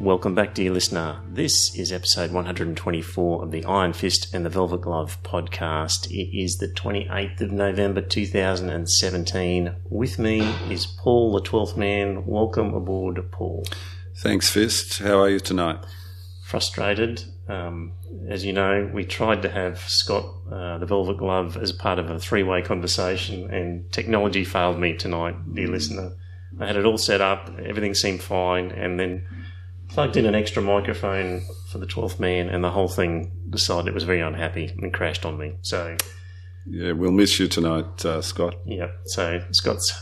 Welcome back, dear listener. This is episode 124 of the Iron Fist and the Velvet Glove podcast. It is the 28th of November 2017. With me is Paul, the 12th man. Welcome aboard, Paul. Thanks, Fist. How are you tonight? Frustrated. As you know, we tried to have Scott, the Velvet Glove, as part of a three-way conversation, and technology failed me tonight, dear listener. I had it all set up, everything seemed fine, and then plugged in an extra microphone for the 12th man, and the whole thing decided it was very unhappy and crashed on me. So, yeah, we'll miss you tonight, Scott. Yeah, so Scott's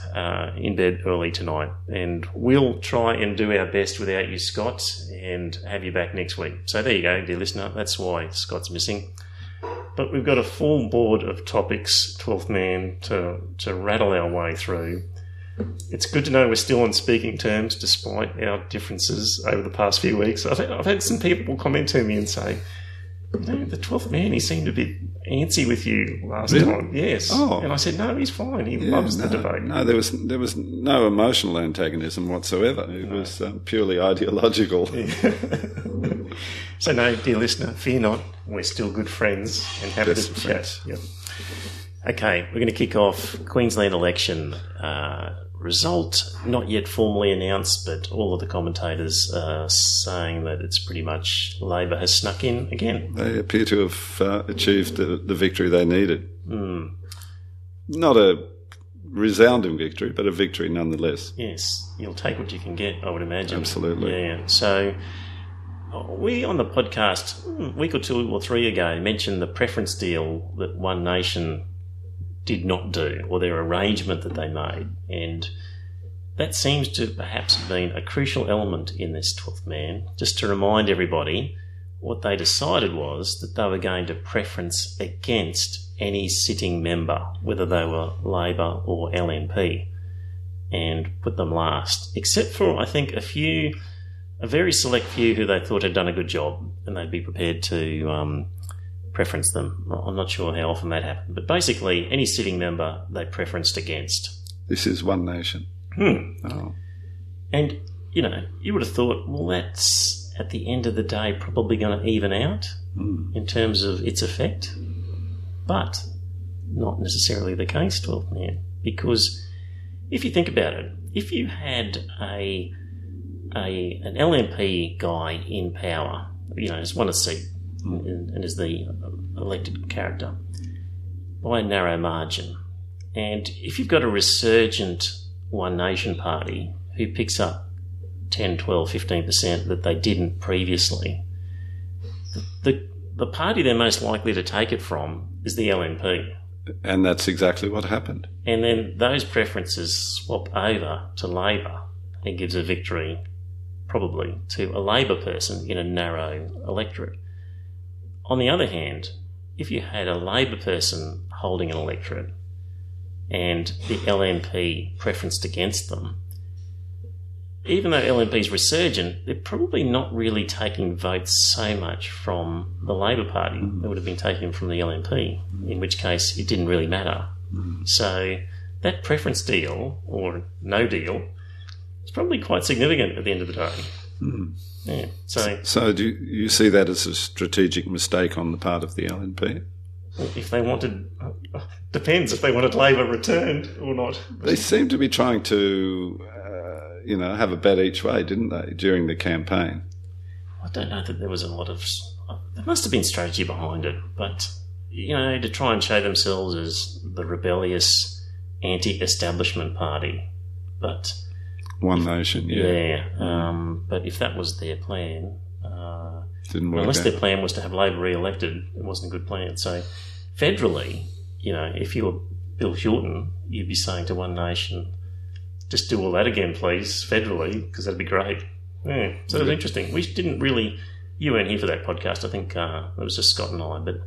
in bed early tonight, and we'll try and do our best without you, Scott, and have you back next week. So there you go, dear listener, that's why Scott's missing. But we've got a full board of topics, 12th man, to rattle our way through. It's good to know we're still on speaking terms despite our differences over the past few weeks. I've had some people comment to me and say, you know, the 12th man, he seemed a bit antsy with you last time. Yes. Oh. And I said, no, he's fine. He loves the debate. No, there was no emotional antagonism whatsoever. It was purely ideological. Yeah. So no, dear listener, fear not. We're still good friends and happy to chat. Yep. Okay, we're going to kick off Queensland election. Result not yet formally announced, but all of the commentators are saying that it's pretty much Labor has snuck in again. They appear to have achieved the victory they needed. Mm. Not a resounding victory, but a victory nonetheless. Yes, you'll take what you can get, I would imagine. Absolutely. Yeah. So we on the podcast a week or two or three ago mentioned the preference deal that One Nation did not do, or their arrangement that they made, and that seems to perhaps have been a crucial element in this 12th man. Just to remind everybody, what they decided was that they were going to preference against any sitting member, whether they were Labor or LNP, and put them last, except for, I think, a very select few who they thought had done a good job and they'd be prepared to preference them. I'm not sure how often that happened, but basically any sitting member they preferenced against. This is One Nation. Oh. And, you know, you would have thought, well, that's at the end of the day probably going to even out in terms of its effect, but not necessarily the case, 12th man, because if you think about it, if you had an LNP guy in power, you know, just won a seat, and is the elected character by a narrow margin. And if you've got a resurgent One Nation party who picks up 10, 12, 15% that they didn't previously, the party they're most likely to take it from is the LNP. And that's exactly what happened. And then those preferences swap over to Labor and gives a victory probably to a Labor person in a narrow electorate. On the other hand, if you had a Labor person holding an electorate and the LNP preferenced against them, even though LNP's resurgent, they're probably not really taking votes so much from the Labor Party. They would have been taken from the LNP, in which case it didn't really matter. So that preference deal, or no deal, is probably quite significant at the end of the day. Yeah, so do you see that as a strategic mistake on the part of the LNP? If they wanted, depends if they wanted Labor returned or not. They seem to be trying to, have a bet each way, didn't they, during the campaign? I don't know that there was a lot of. There must have been strategy behind it, but you know, to try and show themselves as the rebellious anti-establishment party, but. One Nation, but if that was their plan, didn't work unless out. Their plan was to have Labor re-elected, it wasn't a good plan. So federally, you know, if you were Bill Shorten, you'd be saying to One Nation, just do all that again, please, federally, because that'd be great. Yeah, so it was interesting. We didn't really. You weren't here for that podcast. I think it was just Scott and I, but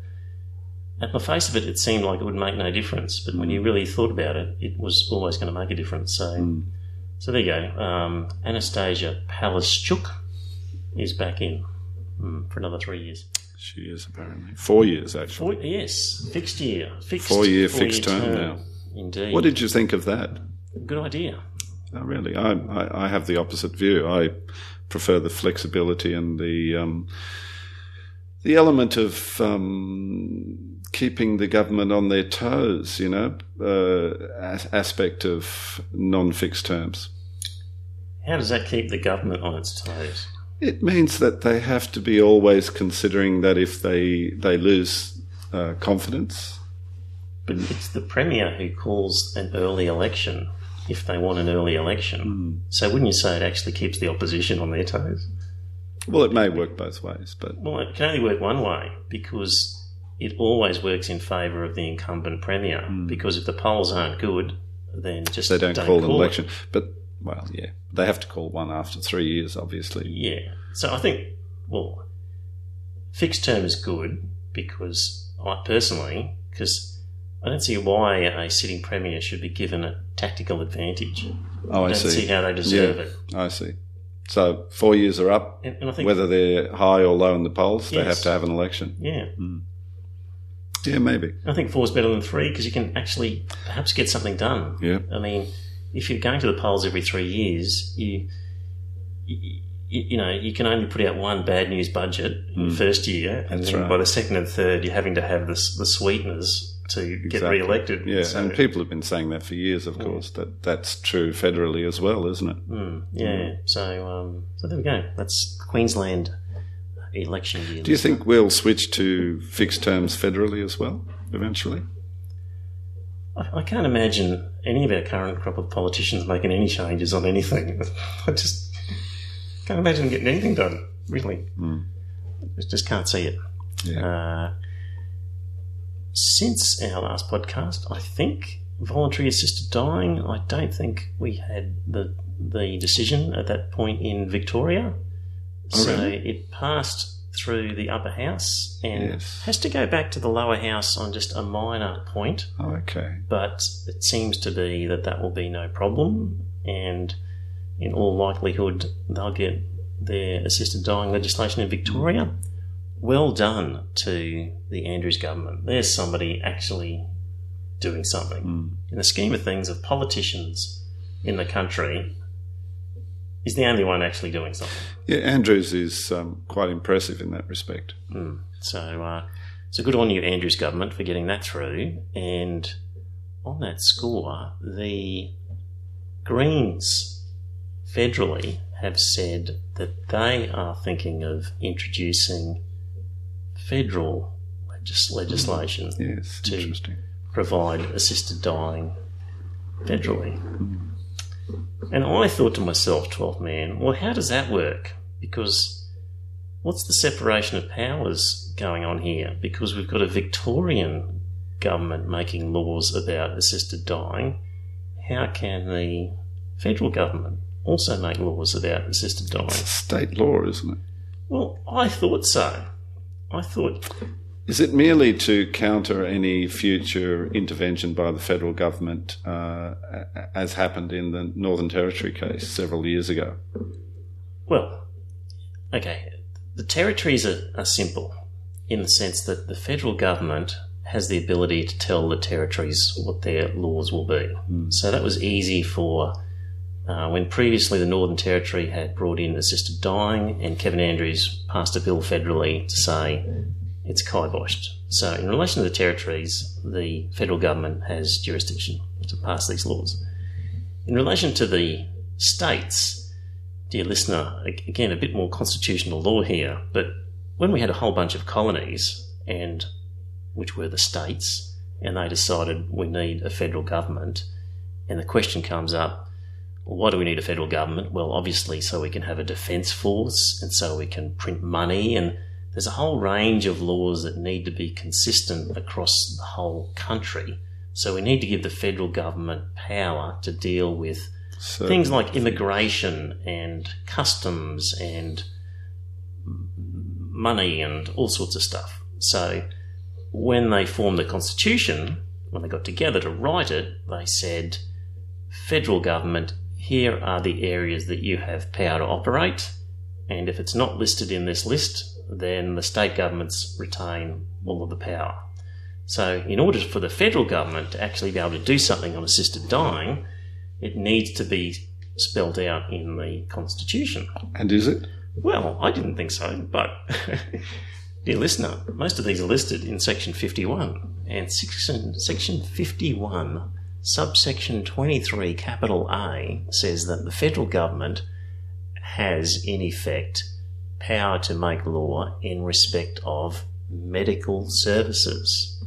At the face of it, it seemed like it would make no difference, but when you really thought about it, it was always going to make a difference. So, so there you go. Anastasia Palaszczuk is back in for another 3 years. She is, apparently. 4 years, actually. Yes, fixed year. Four-year fixed term now. Indeed. What did you think of that? Good idea. Oh, really? I have the opposite view. I prefer the flexibility and the element of keeping the government on their toes, you know, aspect of non-fixed terms. How does that keep the government on its toes? It means that they have to be always considering that if they lose confidence. But it's the Premier who calls an early election if they want an early election. So wouldn't you say it actually keeps the opposition on their toes? Well, it may work both ways, but... Well, it can only work one way, because it always works in favour of the incumbent Premier, because if the polls aren't good, then just they don't call an election. But, well, yeah, they have to call one after 3 years, obviously. Yeah. So I think, well, fixed term is good because because I don't see why a sitting Premier should be given a tactical advantage. Oh, I see. I don't see how they deserve it. I see. So 4 years are up. And I think whether they're high or low in the polls, they have to have an election. Yeah. Yeah, maybe. I think 4 is better than 3 because you can actually perhaps get something done. Yeah. I mean, if you're going to the polls every 3 years, you know, you can only put out one bad news budget in the first year, and then by the second and third, you're having to have the sweeteners to get re-elected. Yeah, so, and people have been saying that for years, of course. That's true federally as well, isn't it? So so there we go. That's Queensland election year. Do you think we'll switch to fixed terms federally as well eventually? I can't imagine any of our current crop of politicians making any changes on anything. I just can't imagine getting anything done, really. I just can't see it. Since our last podcast, I think voluntary assisted dying, I don't think we had the decision at that point in Victoria. Really? It passed through the upper house and has to go back to the lower house on just a minor point. Oh, okay. But it seems to be that will be no problem, and in all likelihood they'll get their assisted dying legislation in Victoria. Well done to the Andrews government. There's somebody actually doing something. In the scheme of things, of politicians in the country, is the only one actually doing something. Yeah, Andrews is quite impressive in that respect. So good on you, Andrews government, for getting that through. And on that score, the Greens federally have said that they are thinking of introducing federal legislation to provide assisted dying federally. And I thought to myself, 12th man, well, how does that work? Because what's the separation of powers going on here? Because we've got a Victorian government making laws about assisted dying. How can the federal government also make laws about assisted dying? It's state law, isn't it? Well, I thought so. Is it merely to counter any future intervention by the federal government as happened in the Northern Territory case several years ago? Well, okay, the territories are simple in the sense that the federal government has the ability to tell the territories what their laws will be. So that was easy for... when previously the Northern Territory had brought in assisted dying, and Kevin Andrews passed a bill federally to say it's kiboshed. So in relation to the territories, the federal government has jurisdiction to pass these laws. In relation to the states, dear listener, again, a bit more constitutional law here, but when we had a whole bunch of colonies, and which were the states, and they decided we need a federal government, and the question comes up, why do we need a federal government? Well, obviously so we can have a defence force and so we can print money, and there's a whole range of laws that need to be consistent across the whole country. So we need to give the federal government power to deal with things like immigration and customs and money and all sorts of stuff. So when they formed the Constitution, when they got together to write it, they said, federal government, here are the areas that you have power to operate, and if it's not listed in this list, then the state governments retain all of the power. So in order for the federal government to actually be able to do something on assisted dying, it needs to be spelled out in the Constitution. And is it? Well, I didn't think so, but dear listener, most of these are listed in Section 51. And Section 51, subsection 23, capital A, says that the federal government has, in effect, power to make law in respect of medical services.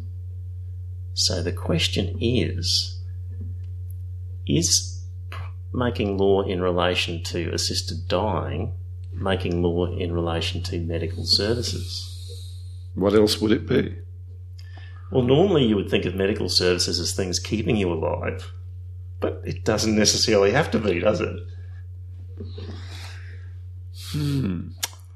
So the question is making law in relation to assisted dying making law in relation to medical services? What else would it be? Well, normally you would think of medical services as things keeping you alive, but it doesn't necessarily have to be, does it?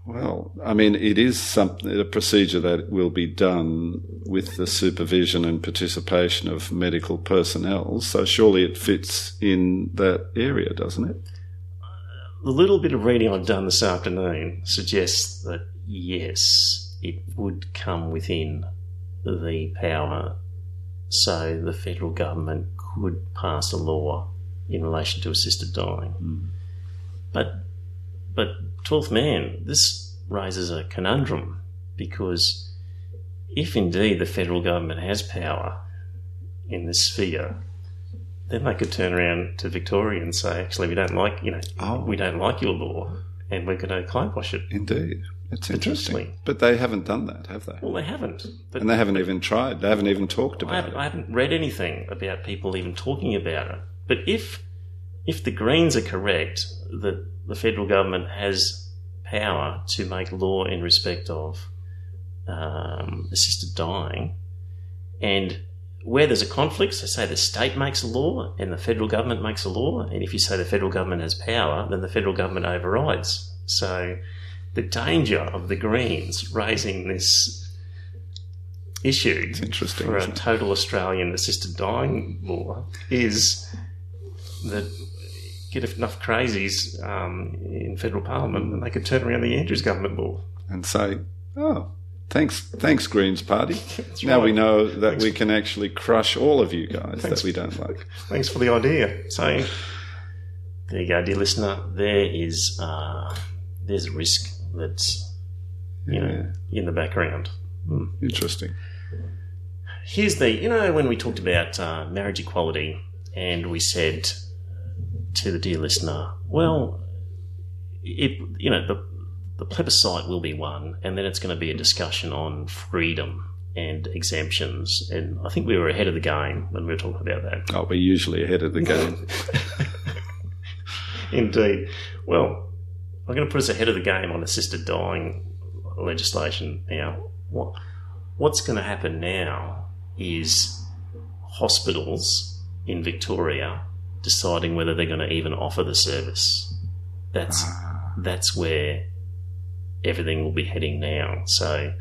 Well, I mean, it is something, a procedure that will be done with the supervision and participation of medical personnel, so surely it fits in that area, doesn't it? The little bit of reading I've done this afternoon suggests that, yes, it would come within the power, so the federal government could pass a law in relation to assisted dying. But 12th man, this raises a conundrum, because if indeed the federal government has power in this sphere, then they could turn around to Victoria and say, actually, we don't like, we don't like your law, and we're going to whitewash it. Indeed. It's interesting. But they haven't done that, have they? Well, they haven't. But, and they haven't even tried. They haven't even talked about it. I haven't read anything about people even talking about it. But if the Greens are correct that the federal government has power to make law in respect of assisted dying, and where there's a conflict, so say the state makes a law and the federal government makes a law, and if you say the federal government has power, then the federal government overrides. So the danger of the Greens raising this issue for a total Australian assisted dying law is that get enough crazies in federal parliament and they could turn around the Andrews government law. And say, oh, Thanks, Greens Party. That's now right. We know that we can actually crush all of you guys that we don't like. Thanks for the idea. So there you go, dear listener. There's a risk that's in the background. Interesting. Here's the when we talked about marriage equality and we said to the dear listener, well, the plebiscite will be won, and then it's going to be a discussion on freedom and exemptions. And I think we were ahead of the game when we were talking about that. Oh, we're usually ahead of the game. Indeed. Well, I'm going to put us ahead of the game on assisted dying legislation now. What's going to happen now is hospitals in Victoria deciding whether they're going to even offer the service. That's where everything will be heading now. So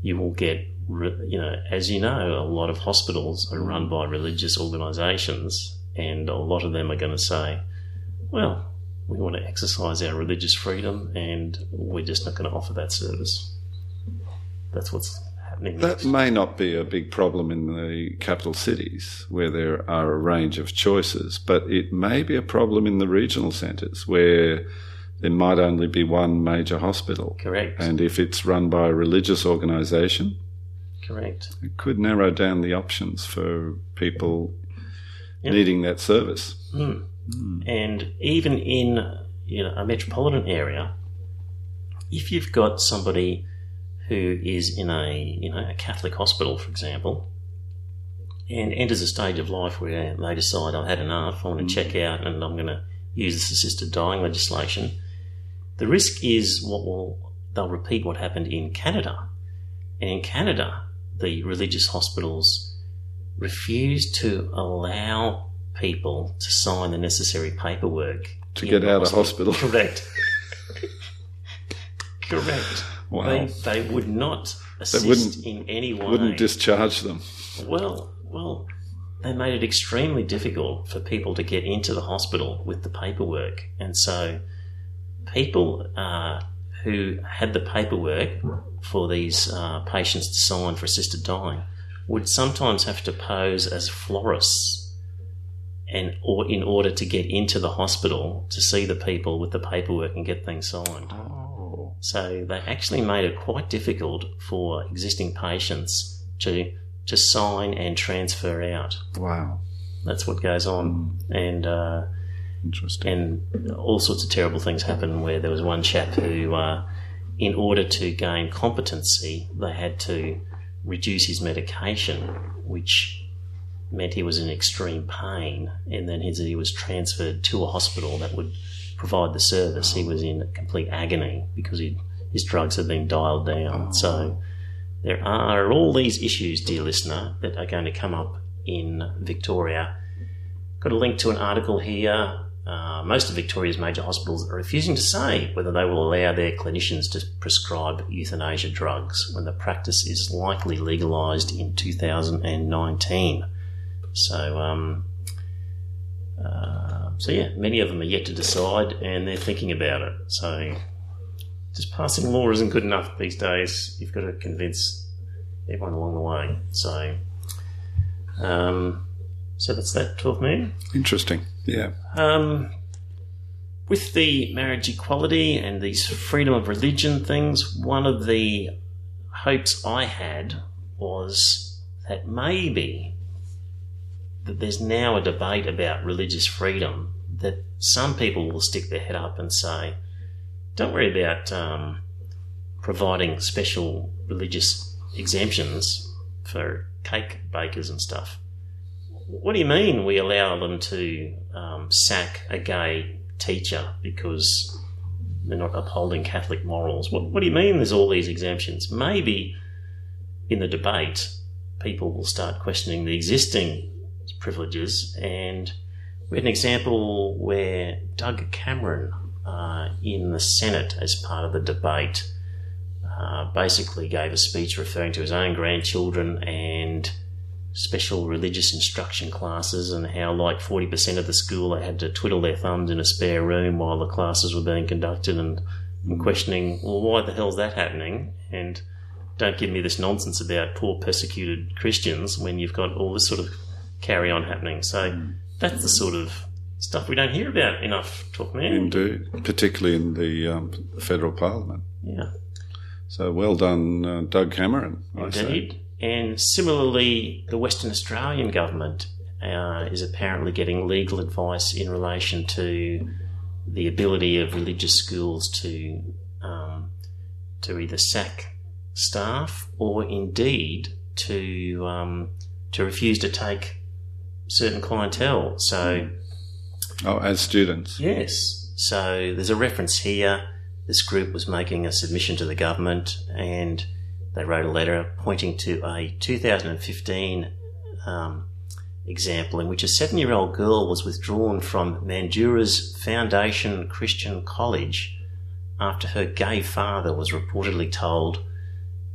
you will get, a lot of hospitals are run by religious organisations, and a lot of them are going to say, well, we want to exercise our religious freedom and we're just not going to offer that service. That's what's happening next. That may not be a big problem in the capital cities where there are a range of choices, but it may be a problem in the regional centres where there might only be one major hospital. Correct. And if it's run by a religious organisation, correct, it could narrow down the options for people needing that service. And even in a metropolitan area, if you've got somebody who is in a Catholic hospital, for example, and enters a stage of life where they decide, I've had enough, I want to check out and I'm going to use this assisted dying legislation, the risk is they'll repeat what happened in Canada. And in Canada, the religious hospitals refused to allow people to sign the necessary paperwork to get out of hospital. Correct. Wow. They would not assist in any way. Wouldn't discharge them. Well, they made it extremely difficult for people to get into the hospital with the paperwork. And so people who had the paperwork for these patients to sign for assisted dying would sometimes have to pose as florists or in order to get into the hospital to see the people with the paperwork and get things signed. Oh. So they actually made it quite difficult for existing patients to sign and transfer out. Wow. That's what goes on. And interesting. And all sorts of terrible things happen, where there was one chap who, in order to gain competency, they had to reduce his medication, which meant he was in extreme pain, and then he was transferred to a hospital that would provide the service. He was in complete agony because his drugs had been dialed down. So there are all these issues, dear listener, that are going to come up in Victoria. Got a link to an article here. Most of Victoria's major hospitals are refusing to say whether they will allow their clinicians to prescribe euthanasia drugs when the practice is likely legalised in 2019. So, yeah, many of them are yet to decide, and they're thinking about it. So just passing law isn't good enough these days. You've got to convince everyone along the way. So, so that's that, 12th Moon. Interesting. Yeah. With the marriage equality and these freedom of religion things, one of the hopes I had was that maybe that there's now a debate about religious freedom, that some people will stick their head up and say, don't worry about providing special religious exemptions for cake bakers and stuff. What do you mean we allow them to sack a gay teacher because they're not upholding Catholic morals? What do you mean there's all these exemptions? Maybe in the debate people will start questioning the existing privileges. And we had an example where Doug Cameron in the Senate, as part of the debate, basically gave a speech referring to his own grandchildren and special religious instruction classes, and how like 40% of the school had to twiddle their thumbs in a spare room while the classes were being conducted, and questioning, well, why the hell's that happening? And don't give me this nonsense about poor persecuted Christians when you've got all this sort of carry-on happening. So that's the sort of stuff we don't hear about enough, Talk Man. Indeed, particularly in the federal parliament. Yeah. So well done, Doug Cameron, I say. And similarly, the Western Australian government is apparently getting legal advice in relation to the ability of religious schools to either sack staff or indeed to refuse to take certain clientele. So, as students. Yes. So there's a reference here. This group was making a submission to the government, and they wrote a letter pointing to a 2015 example in which a 7-year-old girl was withdrawn from Mandura's Foundation Christian College after her gay father was reportedly told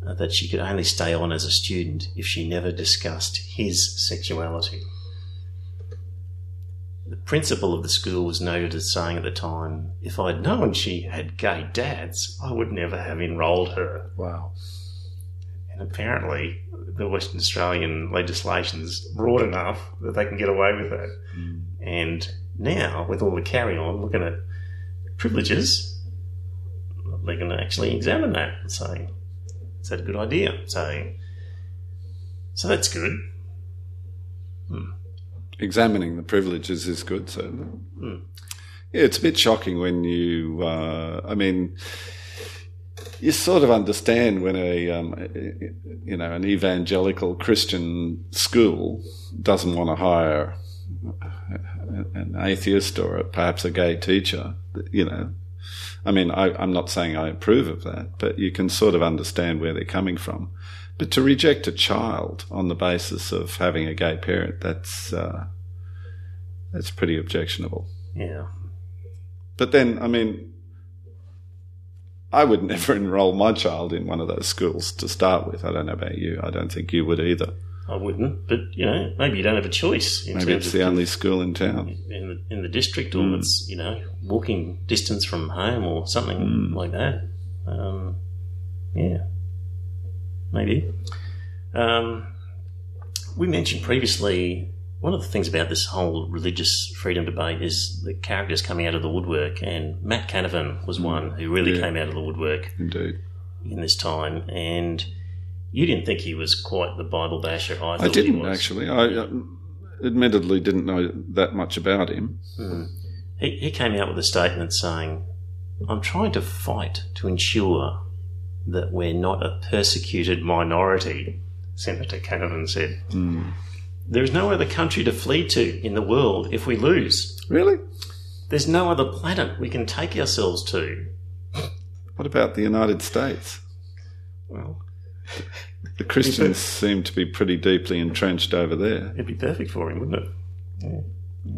that she could only stay on as a student if she never discussed his sexuality. The principal of the school was noted as saying at the time, "If I'd known she had gay dads, I would never have enrolled her." Wow. Apparently, the Western Australian legislation is broad enough that they can get away with that. Mm. And now, with all the carry-on, looking at privileges, they're going to actually examine that and say, is that a good idea? So that's good. Mm. Examining the privileges is good, certainly. Mm. Yeah, it's a bit shocking when you... you sort of understand when an evangelical Christian school doesn't want to hire an atheist or perhaps a gay teacher. I'm not saying I approve of that, but you can sort of understand where they're coming from. But to reject a child on the basis of having a gay parent, that's pretty objectionable. Yeah. But then, I would never enroll my child in one of those schools to start with. I don't know about you. I don't think you would either. I wouldn't, but, you know, maybe you don't have a choice. Maybe it's the only school in town. In the district, or it's, you know, walking distance from home or something like that. Yeah, maybe. We mentioned previously, one of the things about this whole religious freedom debate is the characters coming out of the woodwork, and Matt Canavan was one who really came out of the woodwork. Indeed. In this time, and... You didn't think he was quite the Bible basher. I didn't, he was. Actually. I admittedly didn't know that much about him. He came out with a statement saying, "I'm trying to fight to ensure that we're not a persecuted minority," Senator Canavan said. "There's no other country to flee to in the world if we lose." Really? "There's no other planet we can take ourselves to." What about the United States? Well... The Christians seem to be pretty deeply entrenched over there. It'd be perfect for him, wouldn't it? Yeah.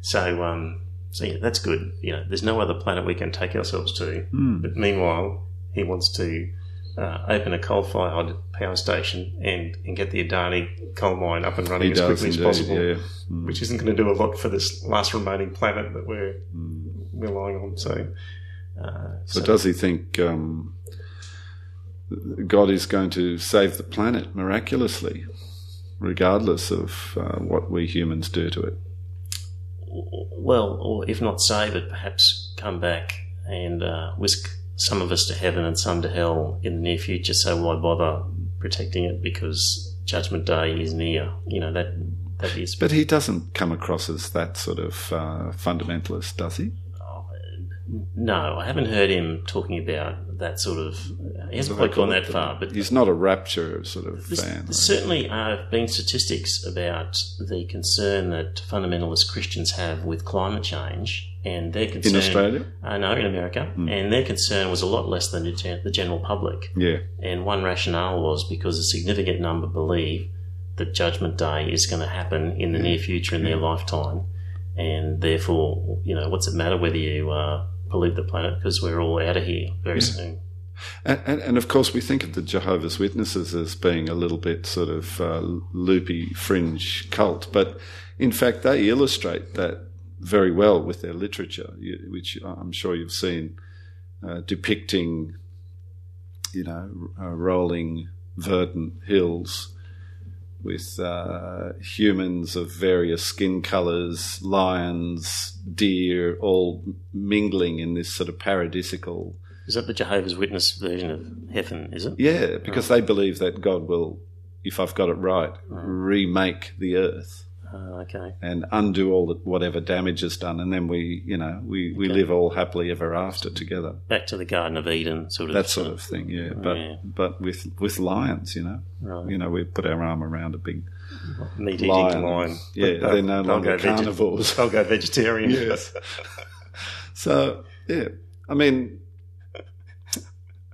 So yeah, that's good. You know, there's no other planet we can take ourselves to. But meanwhile, he wants to open a coal-fired power station and get the Adani coal mine up and running as quickly as possible, which isn't going to do a lot for this last remaining planet that we're relying on. So does he think... God is going to save the planet miraculously, regardless of what we humans do to it? Well, or if not save it, perhaps come back and whisk some of us to heaven and some to hell in the near future, so why bother protecting it, because Judgment Day is near. You know, that is... But he doesn't come across as that sort of fundamentalist, does he? No, I haven't heard him talking about that sort of... He hasn't quite gone that far. But he's not a rapture sort of fan. There certainly have been statistics about the concern that fundamentalist Christians have with climate change, and their concern... In Australia? No, in America. And their concern was a lot less than the general public. Yeah. And one rationale was because a significant number believe that Judgment Day is going to happen in the near future, in their lifetime, and therefore, you know, what's it matter whether you... pollute the planet, because we're all out of here very soon. And of course we think of the Jehovah's Witnesses as being a little bit sort of loopy fringe cult, but in fact they illustrate that very well with their literature, which I'm sure you've seen, depicting, you know, rolling verdant hills with humans of various skin colours, lions, deer, all mingling in this sort of paradisical... Is that the Jehovah's Witness version of heaven, is it? Yeah, because they believe that God will, if I've got it right, remake the earth. Okay. And undo all whatever damage is done, and then we live all happily ever after together. Back to the Garden of Eden, sort of that sort of thing, yeah. But with lions, you know, right. You know, we put our arm around a big meat-eating lion. Yeah, but they're no longer carnivores. They'll go vegetarian. Yes. So yeah, I mean,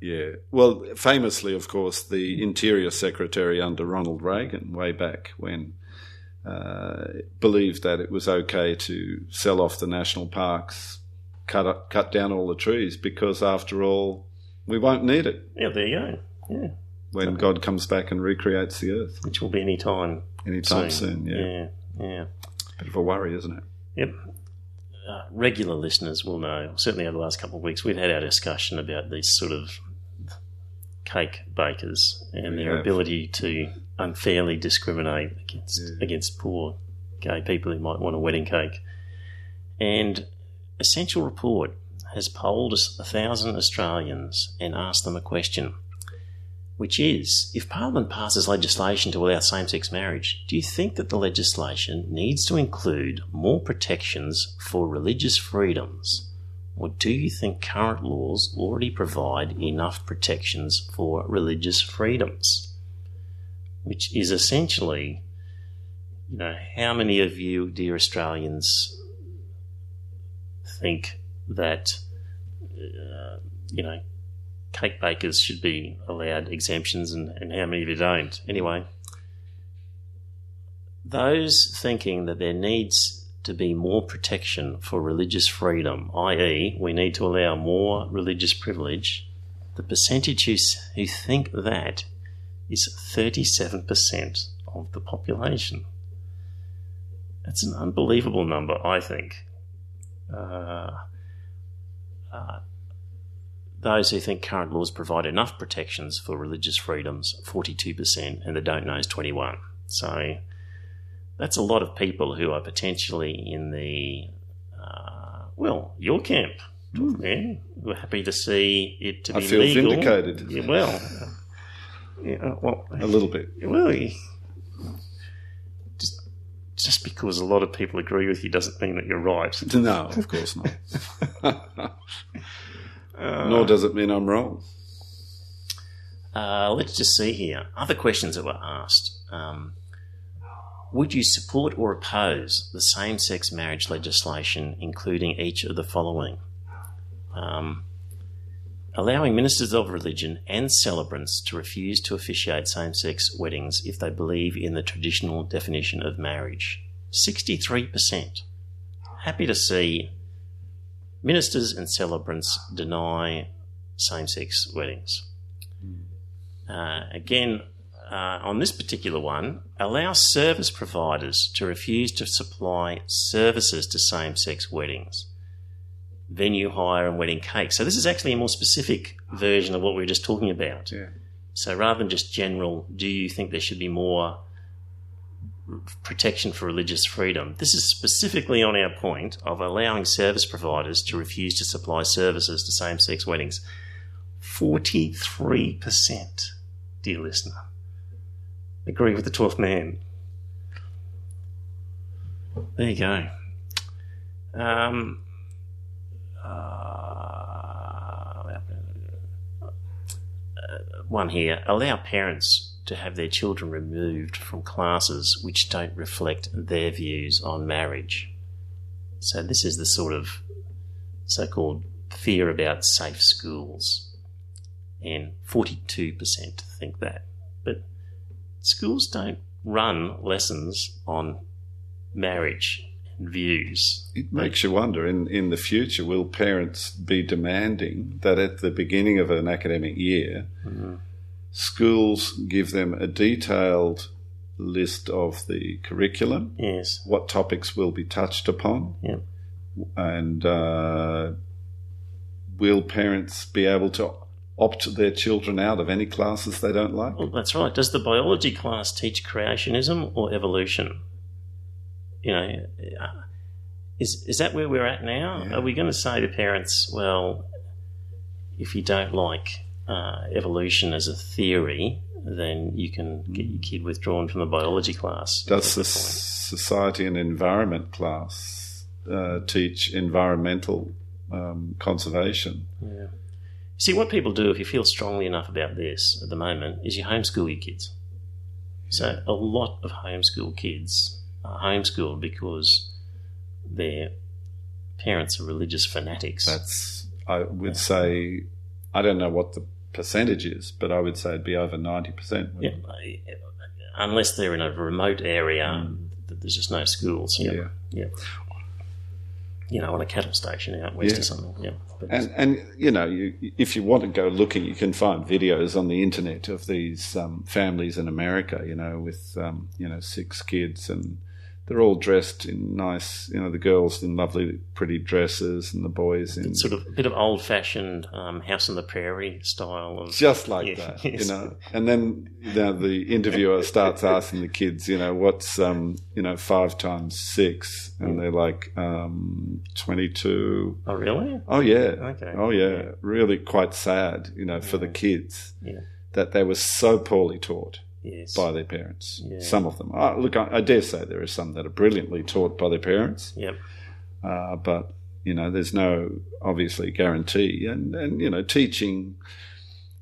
yeah. Well, famously, of course, the Interior Secretary under Ronald Reagan, way back when. Believed that it was okay to sell off the national parks, cut down all the trees, because after all, we won't need it. Yeah, there you go. Yeah. When God comes back and recreates the earth. Which will be any time soon. Anytime soon. Bit of a worry, isn't it? Yep. Regular listeners will know, certainly over the last couple of weeks, we've had our discussion about these sort of cake bakers and their ability to... unfairly discriminate against poor gay people who might want a wedding cake. And Essential Report has polled 1,000 Australians and asked them a question, which is, if Parliament passes legislation to allow same-sex marriage, do you think that the legislation needs to include more protections for religious freedoms, or do you think current laws already provide enough protections for religious freedoms? Which is essentially, you know, how many of you, dear Australians, think that, you know, cake bakers should be allowed exemptions, and how many of you don't? Anyway, those thinking that there needs to be more protection for religious freedom, i.e., we need to allow more religious privilege, The percentage who think that is 37% of the population. That's an unbelievable number, I think. Those who think current laws provide enough protections for religious freedoms, 42%, and the don't know is 21%. So that's a lot of people who are potentially in the, your camp. Mm. Yeah, we're happy to see it to be legal. I feel vindicated. Yeah, a little bit. Well, just because a lot of people agree with you doesn't mean that you're right. No, of course not. Nor does it mean I'm wrong. Let's just see here. Other questions that were asked. Would you support or oppose the same-sex marriage legislation, including each of the following? Allowing ministers of religion and celebrants to refuse to officiate same-sex weddings if they believe in the traditional definition of marriage. 63%. Happy to see ministers and celebrants deny same-sex weddings. On this particular one, allow service providers to refuse to supply services to same-sex weddings. Venue hire and wedding cake. So this is actually a more specific version of what we were just talking about. Yeah. So rather than just general, do you think there should be more protection for religious freedom? This is specifically on our point of allowing service providers to refuse to supply services to same-sex weddings. 43%, dear listener, agree with the 12th man. There you go. One here. Allow parents to have their children removed from classes which don't reflect their views on marriage. So this is the sort of so-called fear about safe schools. And 42% think that. But schools don't run lessons on marriage and views. It makes you wonder, in the future, will parents be demanding that at the beginning of an academic year, schools give them a detailed list of the curriculum, yes, what topics will be touched upon, yep, and will parents be able to opt their children out of any classes they don't like? Well, that's right. Does the biology class teach creationism or evolution? You know, is that where we're at now? Yeah. Are we going to say to parents, well, if you don't like evolution as a theory, then you can get your kid withdrawn from the biology class. Does the society and environment class teach environmental conservation? Yeah. See, what people do if you feel strongly enough about this at the moment is you homeschool your kids. So a lot of homeschool kids are homeschooled because their parents are religious fanatics. I would say, I don't know what the percentages, but I would say it'd be over 90%. Yeah, unless they're in a remote area, there's just no schools. Yeah, yeah. You know, on a cattle station out west or something. Yeah, and you know, if you want to go looking, you can find videos on the internet of these families in America. You know, with 6 kids, and they're all dressed in nice, you know, the girls in lovely, pretty dresses, and the boys in sort of a bit of old-fashioned House on the Prairie style of just like that, yes, you know. And then the interviewer starts asking the kids, you know, what's 5 times 6, and they're like 22. Oh really? Oh yeah. Okay. Oh yeah. Really quite sad, you know, for the kids that they were so poorly taught. Yes. By their parents, some of them. I dare say there are some that are brilliantly taught by their parents. Yep. But you know, there's no obviously guarantee, and you know, teaching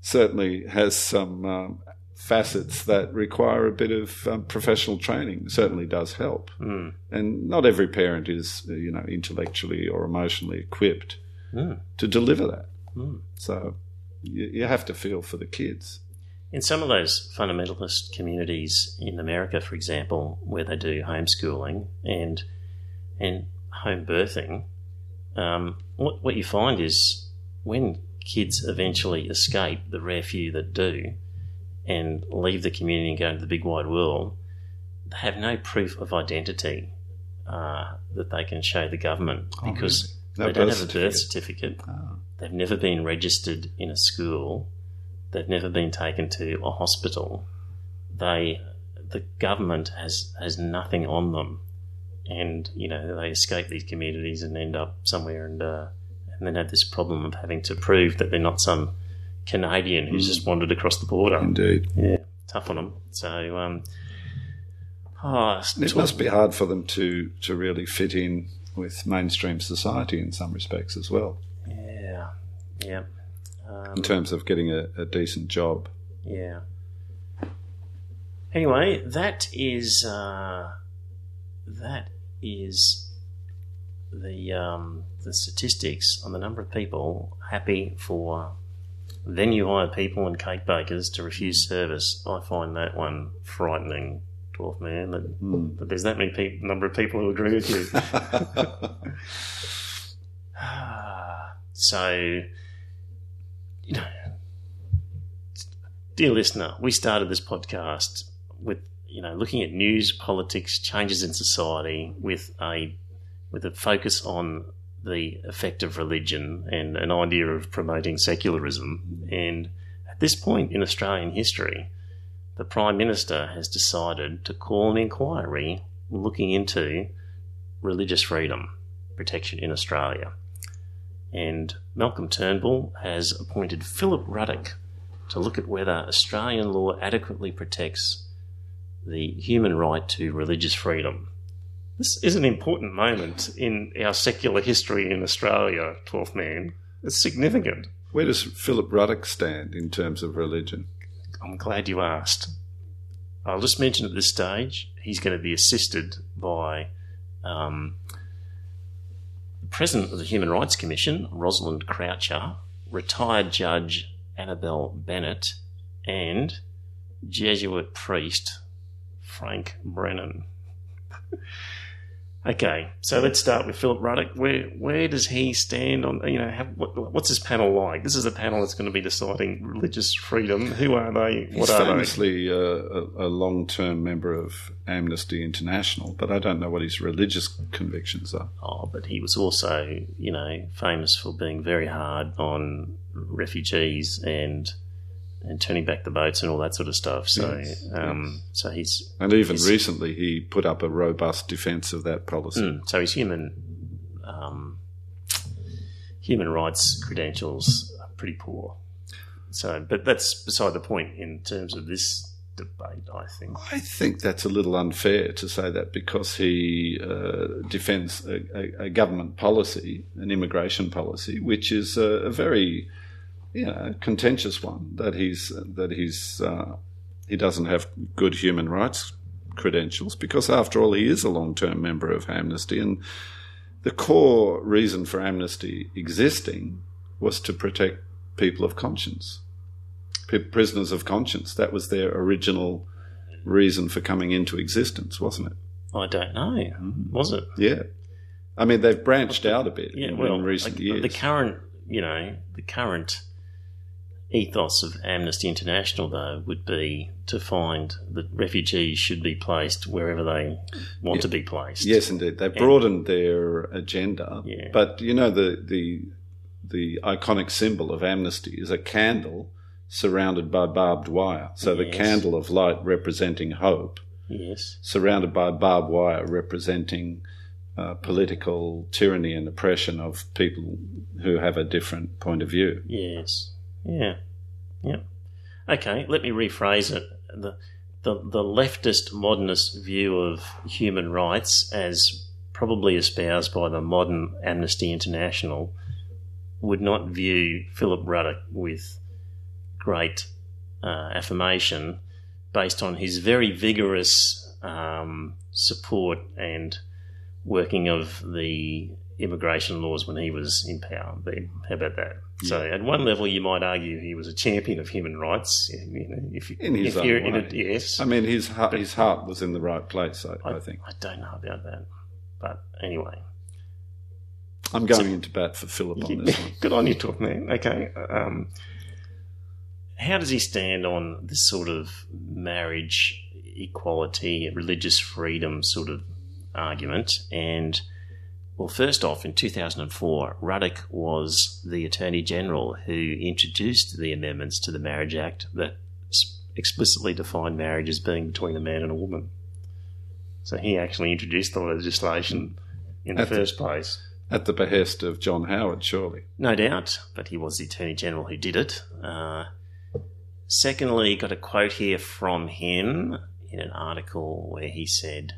certainly has some facets that require a bit of professional training. Certainly does help, and not every parent is intellectually or emotionally equipped to deliver that. So you have to feel for the kids. In some of those fundamentalist communities in America, for example, where they do homeschooling and home birthing, what you find is when kids eventually escape, the rare few that do, and leave the community and go into the big wide world, they have no proof of identity that they can show the government because they don't have a birth certificate. Oh. They've never been registered in a school. They've never been taken to a hospital. The government has nothing on them. And, you know, they escape these communities and end up somewhere and then have this problem of having to prove that they're not some Canadian who's just wandered across the border. Indeed. Yeah, tough on them. So, it must be hard for them to really fit in with mainstream society in some respects as well. Yeah, yeah. In terms of getting a decent job. Yeah. Anyway, that is the statistics on the number of people happy for then you hire people and cake bakers to refuse service. I find that one frightening, Dwarf Man, but there's that many number of people who agree with you. So, you know, dear listener, we started this podcast with, you know, looking at news, politics, changes in society with a focus on the effect of religion and an idea of promoting secularism. And at this point in Australian history, the Prime Minister has decided to call an inquiry looking into religious freedom protection in Australia. And Malcolm Turnbull has appointed Philip Ruddock to look at whether Australian law adequately protects the human right to religious freedom. This is an important moment in our secular history in Australia, Twelfth Man. It's significant. Where does Philip Ruddock stand in terms of religion? I'm glad you asked. I'll just mention at this stage he's going to be assisted by the President of the Human Rights Commission, Rosalind Croucher, retired Judge Annabel Bennett, and Jesuit priest Frank Brennan. Okay, so let's start with Philip Ruddock. Where does he stand on, you know, what's this panel like? This is a panel that's going to be deciding religious freedom. Who are they? What are they? He's famously a long-term member of Amnesty International, but I don't know what his religious convictions are. Oh, but he was also, you know, famous for being very hard on refugees and turning back the boats and all that sort of stuff. So, yes, so he's... And even recently he put up a robust defence of that policy. So his human rights credentials are pretty poor. So, but that's beside the point in terms of this debate, I think. I think that's a little unfair to say that because he defends a government policy, an immigration policy, which is a very... you know, contentious one, that he doesn't have good human rights credentials because, after all, he is a long-term member of Amnesty, and the core reason for Amnesty existing was to protect people of conscience, prisoners of conscience. That was their original reason for coming into existence, wasn't it? I don't know. Was it? Yeah. I mean, they've branched out a bit in recent years. The current ethos of Amnesty International, though, would be to find that refugees should be placed wherever they want to be placed. Yes, indeed. They've broadened their agenda. Yeah. But, you know, the iconic symbol of Amnesty is a candle surrounded by barbed wire. So the candle of light representing hope, surrounded by barbed wire representing political tyranny and oppression of people who have a different point of view. Yes. Yeah, yeah. Okay, let me rephrase it. The leftist modernist view of human rights, as probably espoused by the modern Amnesty International, would not view Philip Ruddock with great affirmation based on his very vigorous support and working of the immigration laws when he was in power. How about that? Yeah. So at one level you might argue he was a champion of human rights. You know, if you're in his own way. Yes. I mean, his heart was in the right place, I think. I don't know about that. But anyway, I'm going into bat for Philip on this one. Good on you, Talk Man. Okay. How does he stand on this sort of marriage equality, religious freedom sort of argument? And, well, first off, in 2004, Ruddock was the Attorney General who introduced the amendments to the Marriage Act that explicitly defined marriage as being between a man and a woman. So he actually introduced the legislation in the first place. At the behest of John Howard, surely. No doubt, but he was the Attorney General who did it. Secondly, got a quote here from him in an article where he said,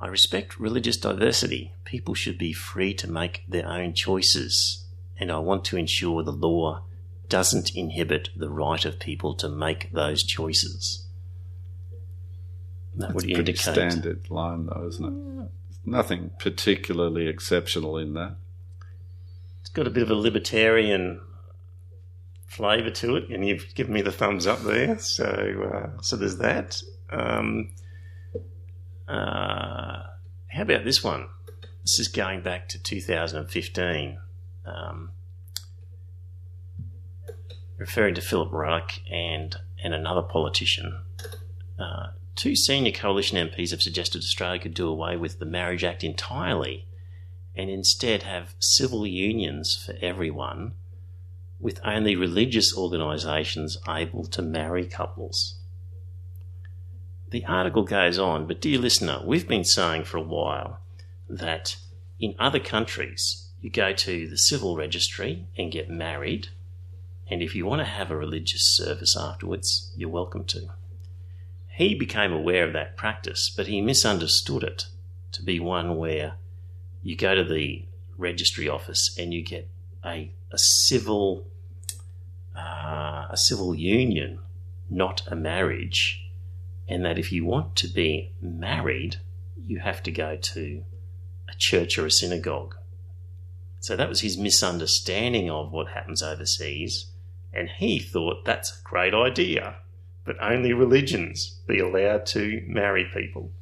"I respect religious diversity. People should be free to make their own choices, and I want to ensure the law doesn't inhibit the right of people to make those choices." That would indicate. That's a pretty standard line, though, isn't it? Yeah. Nothing particularly exceptional in that. It's got a bit of a libertarian flavour to it, and you've given me the thumbs up there. So there's that. How about this one? This is going back to 2015. Referring to Philip Ruddock and another politician. Two senior coalition MPs have suggested Australia could do away with the Marriage Act entirely and instead have civil unions for everyone, with only religious organisations able to marry couples. The article goes on, but dear listener, we've been saying for a while that in other countries you go to the civil registry and get married, and if you want to have a religious service afterwards, you're welcome to. He became aware of that practice, but he misunderstood it to be one where you go to the registry office and you get a civil union, not a marriage, and that if you want to be married, you have to go to a church or a synagogue. So that was his misunderstanding of what happens overseas, and he thought that's a great idea. But only religions be allowed to marry people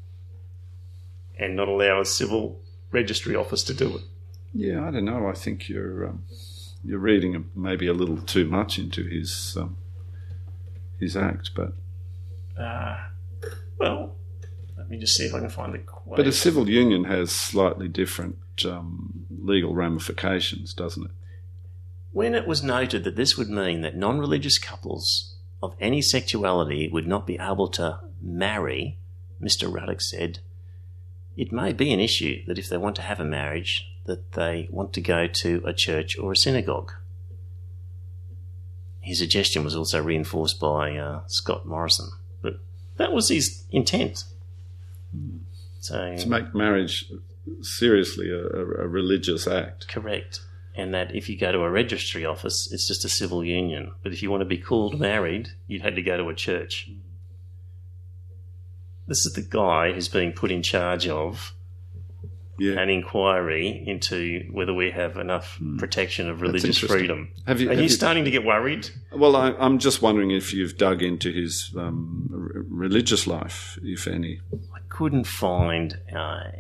and not allow a civil registry office to do it. Yeah, I don't know. I think you're reading maybe a little too much into his act, but... well, let me just see if I can find a quote. But a civil union has slightly different legal ramifications, doesn't it? When it was noted that this would mean that non-religious couples of any sexuality would not be able to marry, Mr. Ruddock said, "It may be an issue that if they want to have a marriage, that they want to go to a church or a synagogue." His suggestion was also reinforced by Scott Morrison, but that was his intent. So to make marriage seriously a religious act. Correct. And that if you go to a registry office, it's just a civil union. But if you want to be called married, you'd had to go to a church. This is the guy who's being put in charge of an inquiry into whether we have enough protection of religious freedom. Are you starting to get worried? Well, I'm just wondering if you've dug into his religious life, if any. I couldn't find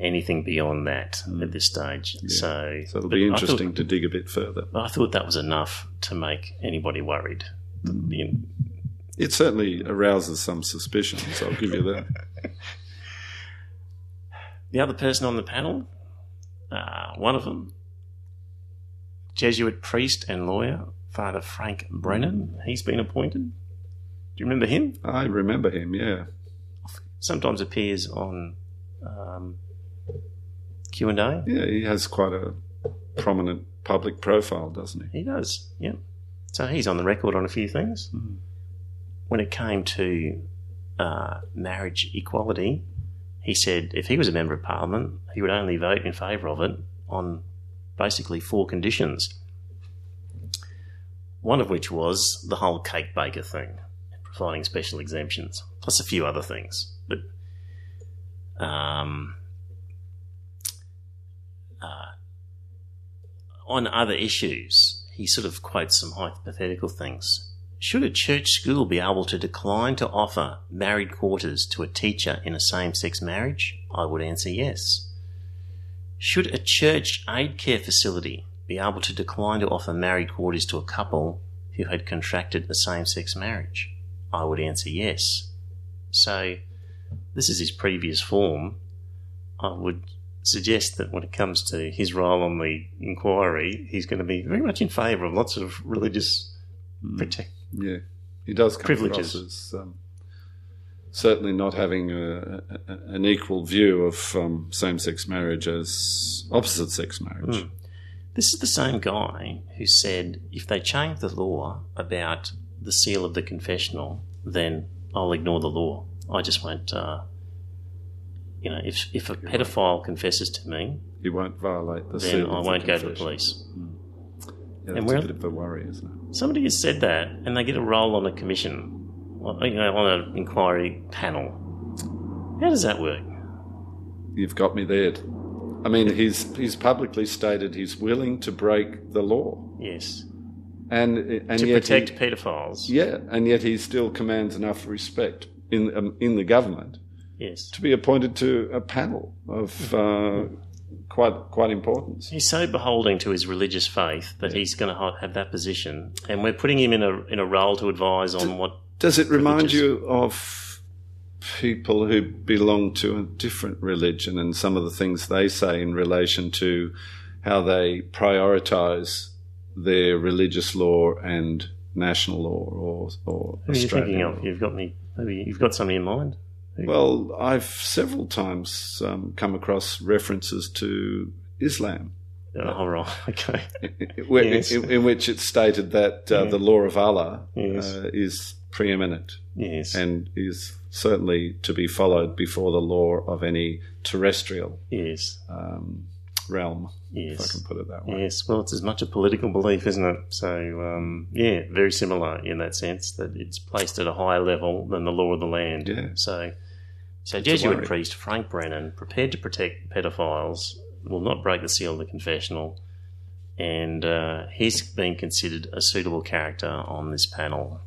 anything beyond that at this stage. Yeah. So it'll be interesting to dig a bit further. I thought that was enough to make anybody worried. It certainly arouses some suspicions, I'll give you that. The other person on the panel, one of them, Jesuit priest and lawyer, Father Frank Brennan. He's been appointed. Do you remember him? I remember him, yeah. Sometimes appears on Q&A. Yeah, he has quite a prominent public profile, doesn't he? He does, yeah. So he's on the record on a few things. Mm. When it came to marriage equality, he said if he was a member of parliament, he would only vote in favour of it on basically four conditions, one of which was the whole cake baker thing, providing special exemptions, plus a few other things. But on other issues, he sort of quotes some hypothetical things. Should a church school be able to decline to offer married quarters to a teacher in a same-sex marriage? I would answer yes. Should a church aged care facility be able to decline to offer married quarters to a couple who had contracted a same-sex marriage? I would answer yes. So this is his previous form. I would suggest that when it comes to his role on the inquiry, he's going to be very much in favour of lots of religious he does come privileges. Across as, certainly not having an equal view of same-sex marriage as opposite-sex marriage. Mm. This is the same guy who said, if they change the law about the seal of the confessional, then I'll ignore the law. I just won't, if a pedophile confesses to me... You won't violate the seal of the confession. Then I won't go to the police. Mm. Yeah, that's a bit of a worry, isn't it? Somebody has said that, and they get a role on a commission... on an inquiry panel. How does that work? You've got me there. I mean, he's publicly stated he's willing to break the law. Yes. And to yet protect paedophiles. Yeah, and yet he still commands enough respect in the government. Yes. To be appointed to a panel of quite importance. He's so beholden to his religious faith that he's going to have that position, and we're putting him in a role to advise on what. Does it remind you of people who belong to a different religion and some of the things they say in relation to how they prioritise their religious law and national law or Who are you thinking of? You've got me. Maybe you've got somebody in mind. Well, I've several times come across references to Islam. Oh, right. Okay. In which it's stated that the law of Allah is preeminent, yes, and is certainly to be followed before the law of any terrestrial realm, if I can put it that way. Yes, well, it's as much a political belief, isn't it? So, very similar in that sense, that it's placed at a higher level than the law of the land. Yeah. So Jesuit priest Frank Brennan, prepared to protect pedophiles, will not break the seal of the confessional, and he's being considered a suitable character on this panel.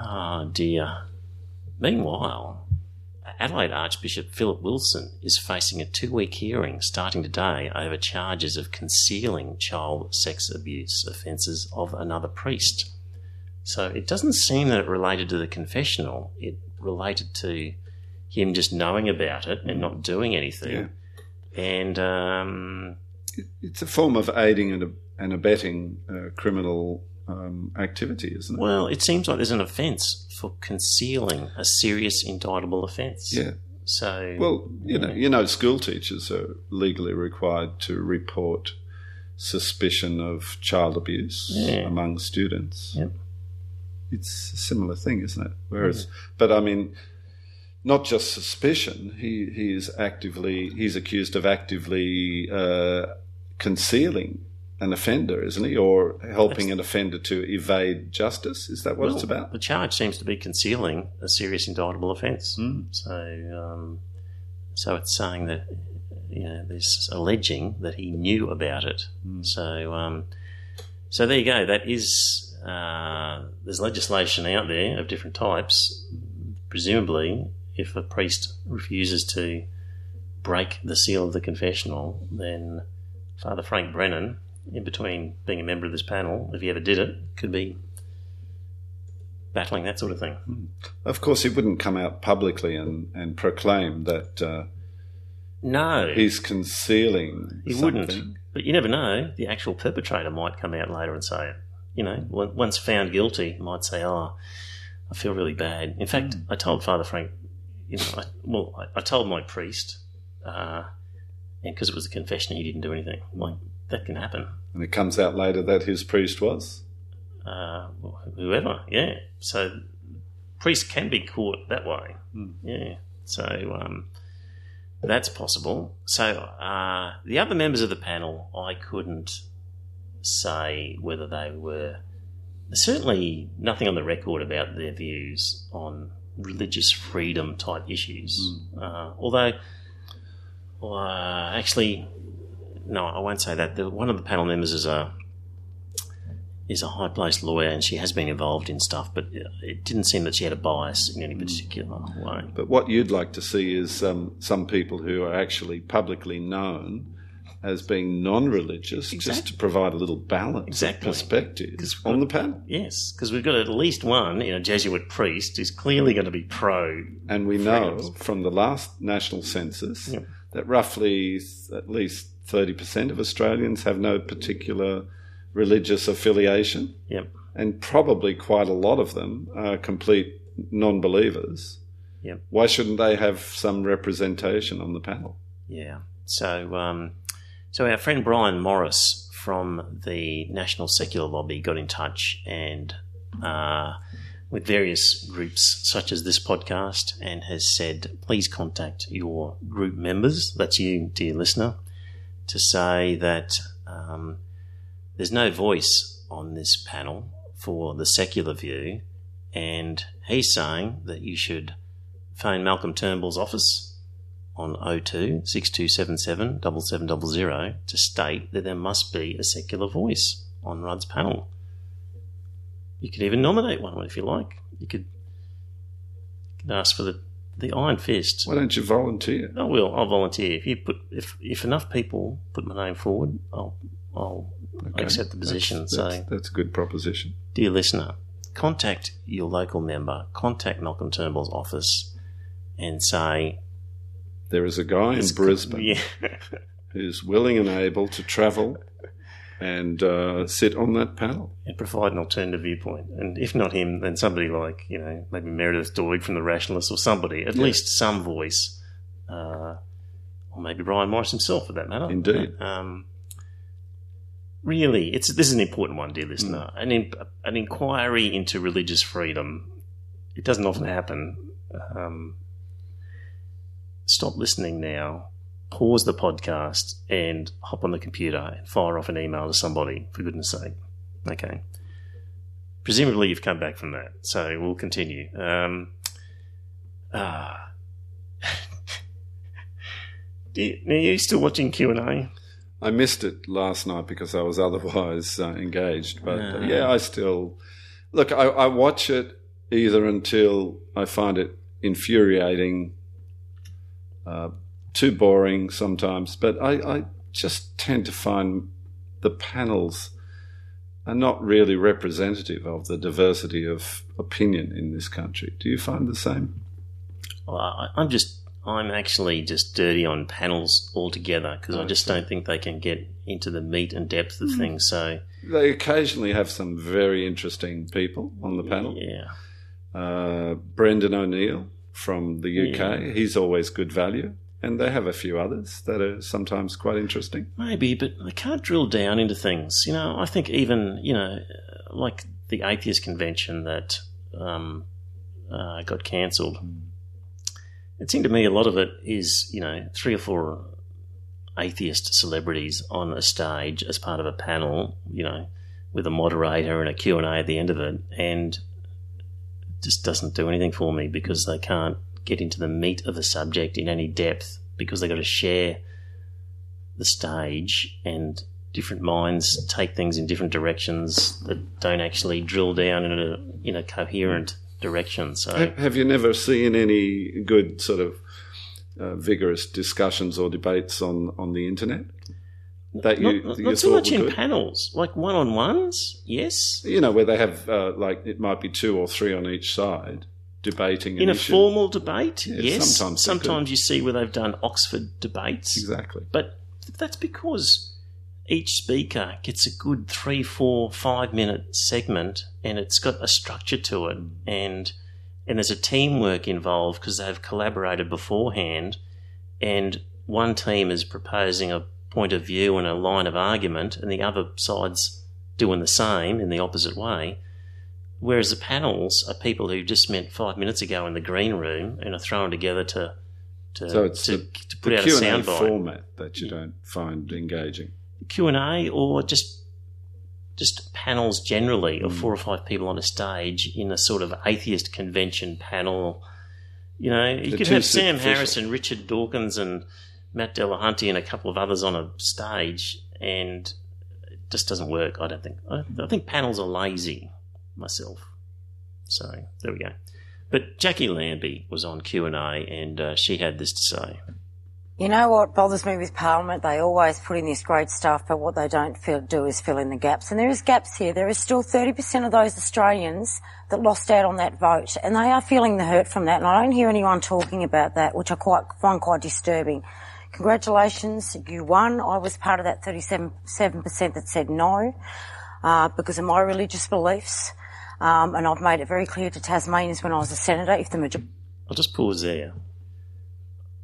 Ah, oh, dear. Meanwhile, Adelaide Archbishop Philip Wilson is facing a 2-week hearing starting today over charges of concealing child sex abuse offences of another priest. So it doesn't seem that it related to the confessional. It related to him just knowing about it and not doing anything. Yeah. And it's a form of aiding and abetting criminal activity, isn't it? Well, it seems like there's an offence for concealing a serious indictable offence. Yeah. So, well, you know, school teachers are legally required to report suspicion of child abuse among students. Yep. It's a similar thing, isn't it? Whereas, but I mean, not just suspicion. He's accused of actively concealing an offender, isn't he? Or helping an offender to evade justice? Is that what it's about? The charge seems to be concealing a serious indictable offence. Mm. So it's saying that, there's alleging that he knew about it. Mm. So there you go. That is, there's legislation out there of different types. Presumably, if a priest refuses to break the seal of the confessional, then Father Frank Brennan, in between being a member of this panel, if he ever did it, could be battling that sort of thing. Of course, he wouldn't come out publicly and proclaim that he's concealing something. He wouldn't, but you never know. The actual perpetrator might come out later and say it. You know, once found guilty, might say, I feel really bad. In fact, I told Father Frank, I told my priest, and because it was a confession, he didn't do anything. Like, that can happen. And it comes out later that his priest was? Whoever, yeah. So priests can be caught that way. Mm. Yeah. So that's possible. So the other members of the panel, I couldn't say whether they were... There's certainly nothing on the record about their views on religious freedom type issues. Mm. Although, actually... No, I won't say that. One of the panel members is a is a high-placed lawyer, and she has been involved in stuff, but it didn't seem that she had a bias in any particular way. But what you'd like to see is some people who are actually publicly known as being non-religious, exactly, just to provide a little balance, exactly, of perspective on the panel. Yes, because we've got at least one, Jesuit priest who's clearly going to be pro. And we know from the last national census, yep, that roughly at least 30% of Australians have no particular religious affiliation. Yep. And probably quite a lot of them are complete non-believers. Yep. Why shouldn't they have some representation on the panel? Yeah. So our friend Brian Morris from the National Secular Lobby got in touch and with various groups such as this podcast, and has said, please contact your group members, that's you, dear listener, to say that there's no voice on this panel for the secular view, and he's saying that you should phone Malcolm Turnbull's office on 02-6277-7700 to state that there must be a secular voice on Rudd's panel. You could even nominate one if you like. You could ask for the Iron Fist. Why don't you volunteer? I will. I'll volunteer. If enough people put my name forward, I'll accept the position. That's a good proposition. Dear listener, contact your local member. Contact Malcolm Turnbull's office and say, there is a guy in Brisbane, yeah, who's willing and able to travel and sit on that panel. And provide an alternative viewpoint. And if not him, then somebody like, maybe Meredith Doig from The Rationalists or somebody, at least some voice, or maybe Brian Morris himself for that matter. Indeed. Really, this is an important one, dear listener. Mm. An inquiry into religious freedom, it doesn't often happen. Stop listening now, pause the podcast and hop on the computer and fire off an email to somebody, for goodness sake. Okay. Presumably you've come back from that, so we'll continue. Are you still watching Q&A? I missed it last night because I was otherwise engaged. But, I still... Look, I watch it either until I find it infuriating... too boring sometimes, but I just tend to find the panels are not really representative of the diversity of opinion in this country. Do you find the same? Well, I'm actually just dirty on panels altogether because I just don't think they can get into the meat and depth of things. So they occasionally have some very interesting people on the panel. Yeah, Brendan O'Neill from the UK, he's always good value, and they have a few others that are sometimes quite interesting. Maybe, but I can't drill down into things. I think even, like the atheist convention that got cancelled, it seemed to me a lot of it is, 3 or 4 atheist celebrities on a stage as part of a panel, with a moderator and a Q&A at the end of it, and just doesn't do anything for me because they can't get into the meat of a subject in any depth because they've got to share the stage and different minds take things in different directions that don't actually drill down in a coherent direction. So, have you never seen any good sort of vigorous discussions or debates on the internet? Not so much in good panels, like one-on-ones, yes. Where they have, it might be 2 or 3 on each side debating an issue. In a formal debate, yes. Sometimes you see where they've done Oxford debates. Exactly. But that's because each speaker gets a good 3, 4, 5-minute segment and it's got a structure to it and there's a teamwork involved because they've collaborated beforehand and one team is proposing a point of view and a line of argument and the other side's doing the same in the opposite way, whereas the panels are people who just met 5 minutes ago in the green room and are thrown together to put out a soundbite. Q&A format that you don't find engaging. Q&A or just panels generally of 4 or 5 people on a stage in a sort of atheist convention panel. You could have Sam Harris and Richard Dawkins and Matt Delahunty and a couple of others on a stage, and just doesn't work, I don't think. I think panels are lazy, myself. So there we go. But Jackie Lambie was on Q&A and she had this to say. You know what bothers me with Parliament? They always put in this great stuff, but what they don't do is fill in the gaps. And there is gaps here. There is still 30% of those Australians that lost out on that vote, and they are feeling the hurt from that. And I don't hear anyone talking about that, which I find quite disturbing. Congratulations, you won. I was part of that 37% that said no because of my religious beliefs. And I've made it very clear to Tasmanians when I was a senator, if the majority... I'll just pause there.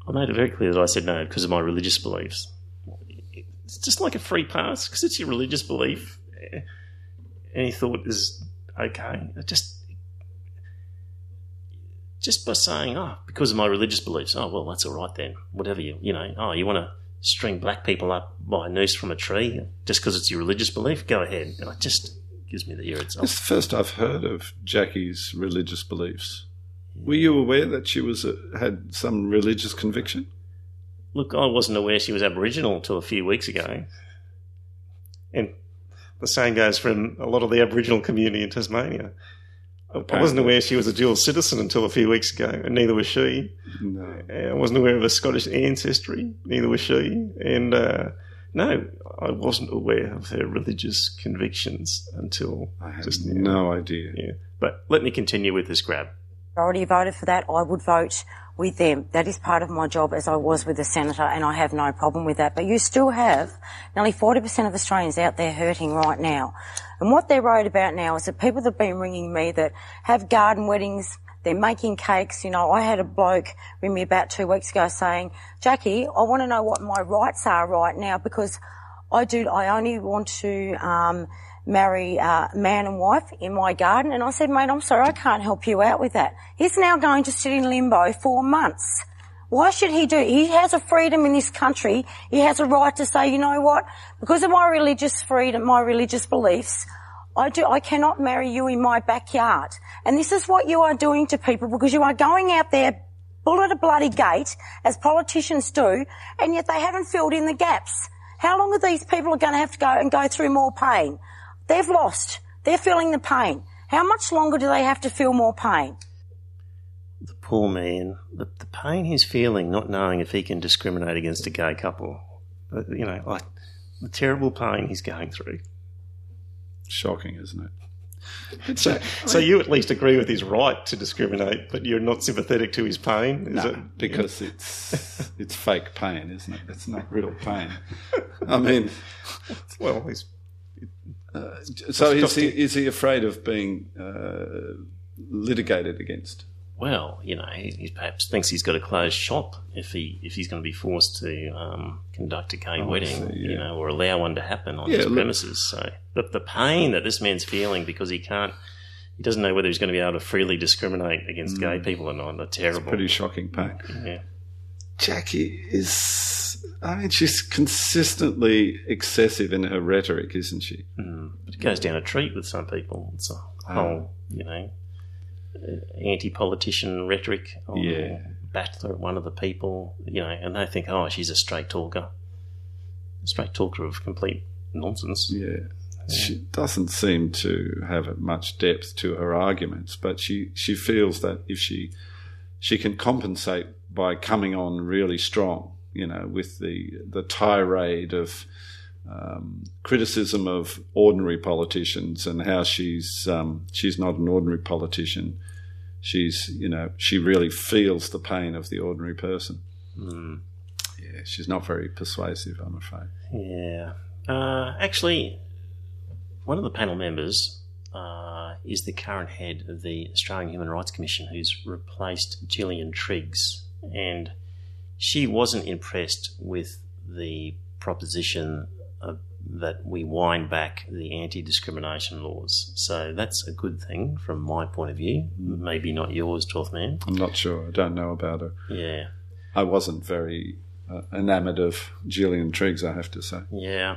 I made it very clear that I said no because of my religious beliefs. It's just like a free pass because it's your religious belief. Any thought is okay. Just by saying, oh, because of my religious beliefs, oh, well, that's all right then. Whatever you know, oh, you want to string black people up by a noose from a tree just because it's your religious belief? Go ahead. And I just... gives me the ear itself. It's the first I've heard of Jackie's religious beliefs. Were you aware that she was had some religious conviction? Look, I wasn't aware she was Aboriginal until a few weeks ago. And the same goes for a lot of the Aboriginal community in Tasmania. Apparently. I wasn't aware she was a dual citizen until a few weeks ago, and neither was she. No. I wasn't aware of her Scottish ancestry, neither was she. And... no, I wasn't aware of her religious convictions until I had just now. No idea. Yeah. But let me continue with this grab. I already voted for that. I would vote with them. That is part of my job, as I was with the senator, and I have no problem with that. But you still have nearly 40% of Australians out there hurting right now. And what they're worried about now is that people that have been ringing me that have garden weddings, they're making cakes. You know, I had a bloke ring me about 2 weeks ago saying, Jackie, I want to know what my rights are right now because I only want to marry man and wife in my garden. And I said, mate, I'm sorry, I can't help you out with that. He's now going to sit in limbo for months. Why should he do it? He has a freedom in this country. He has a right to say, you know what, because of my religious freedom, my religious beliefs, I cannot marry you in my backyard. And this is what you are doing to people because you are going out there bullet a bloody gate, as politicians do, and yet they haven't filled in the gaps. How long are these people going to have to go through more pain? They've lost. They're feeling the pain. How much longer do they have to feel more pain? The poor man, the pain he's feeling not knowing if he can discriminate against a gay couple. You know, like the terrible pain he's going through. Shocking, isn't it? So you at least agree with his right to discriminate, but you're not sympathetic to his pain, is it? Because it's fake pain, isn't it? It's not real pain. I mean, well, he's so is he afraid of being litigated against? Well, you know, he perhaps thinks he's got a closed shop if he's going to be forced to conduct a gay wedding, see, yeah. You know, or allow one to happen on his premises. So the pain that this man's feeling because he doesn't know whether he's going to be able to freely discriminate against gay people or not. That's terrible. It's pretty shocking pain. Yeah. Jackie she's consistently excessive in her rhetoric, isn't she? Mm. But it goes down a treat with some people. It's a whole, you know, anti-politician rhetoric on Battler at one of the people, you know, and they think, oh, she's a straight talker of complete nonsense. She doesn't seem to have much depth to her arguments, but she feels that if she can compensate by coming on really strong, you know, with the tirade of criticism of ordinary politicians and how she's not an ordinary politician. She's, you know, she really feels the pain of the ordinary person. Mm. Yeah, she's not very persuasive, I'm afraid. Yeah. Actually, one of the panel members is the current head of the Australian Human Rights Commission, who's replaced Gillian Triggs, and she wasn't impressed with the proposition that we wind back the anti-discrimination laws. So that's a good thing from my point of view. Maybe not yours, 12th man. I'm not sure. I don't know about her. Yeah. I wasn't very enamoured of Gillian Triggs, I have to say. Yeah.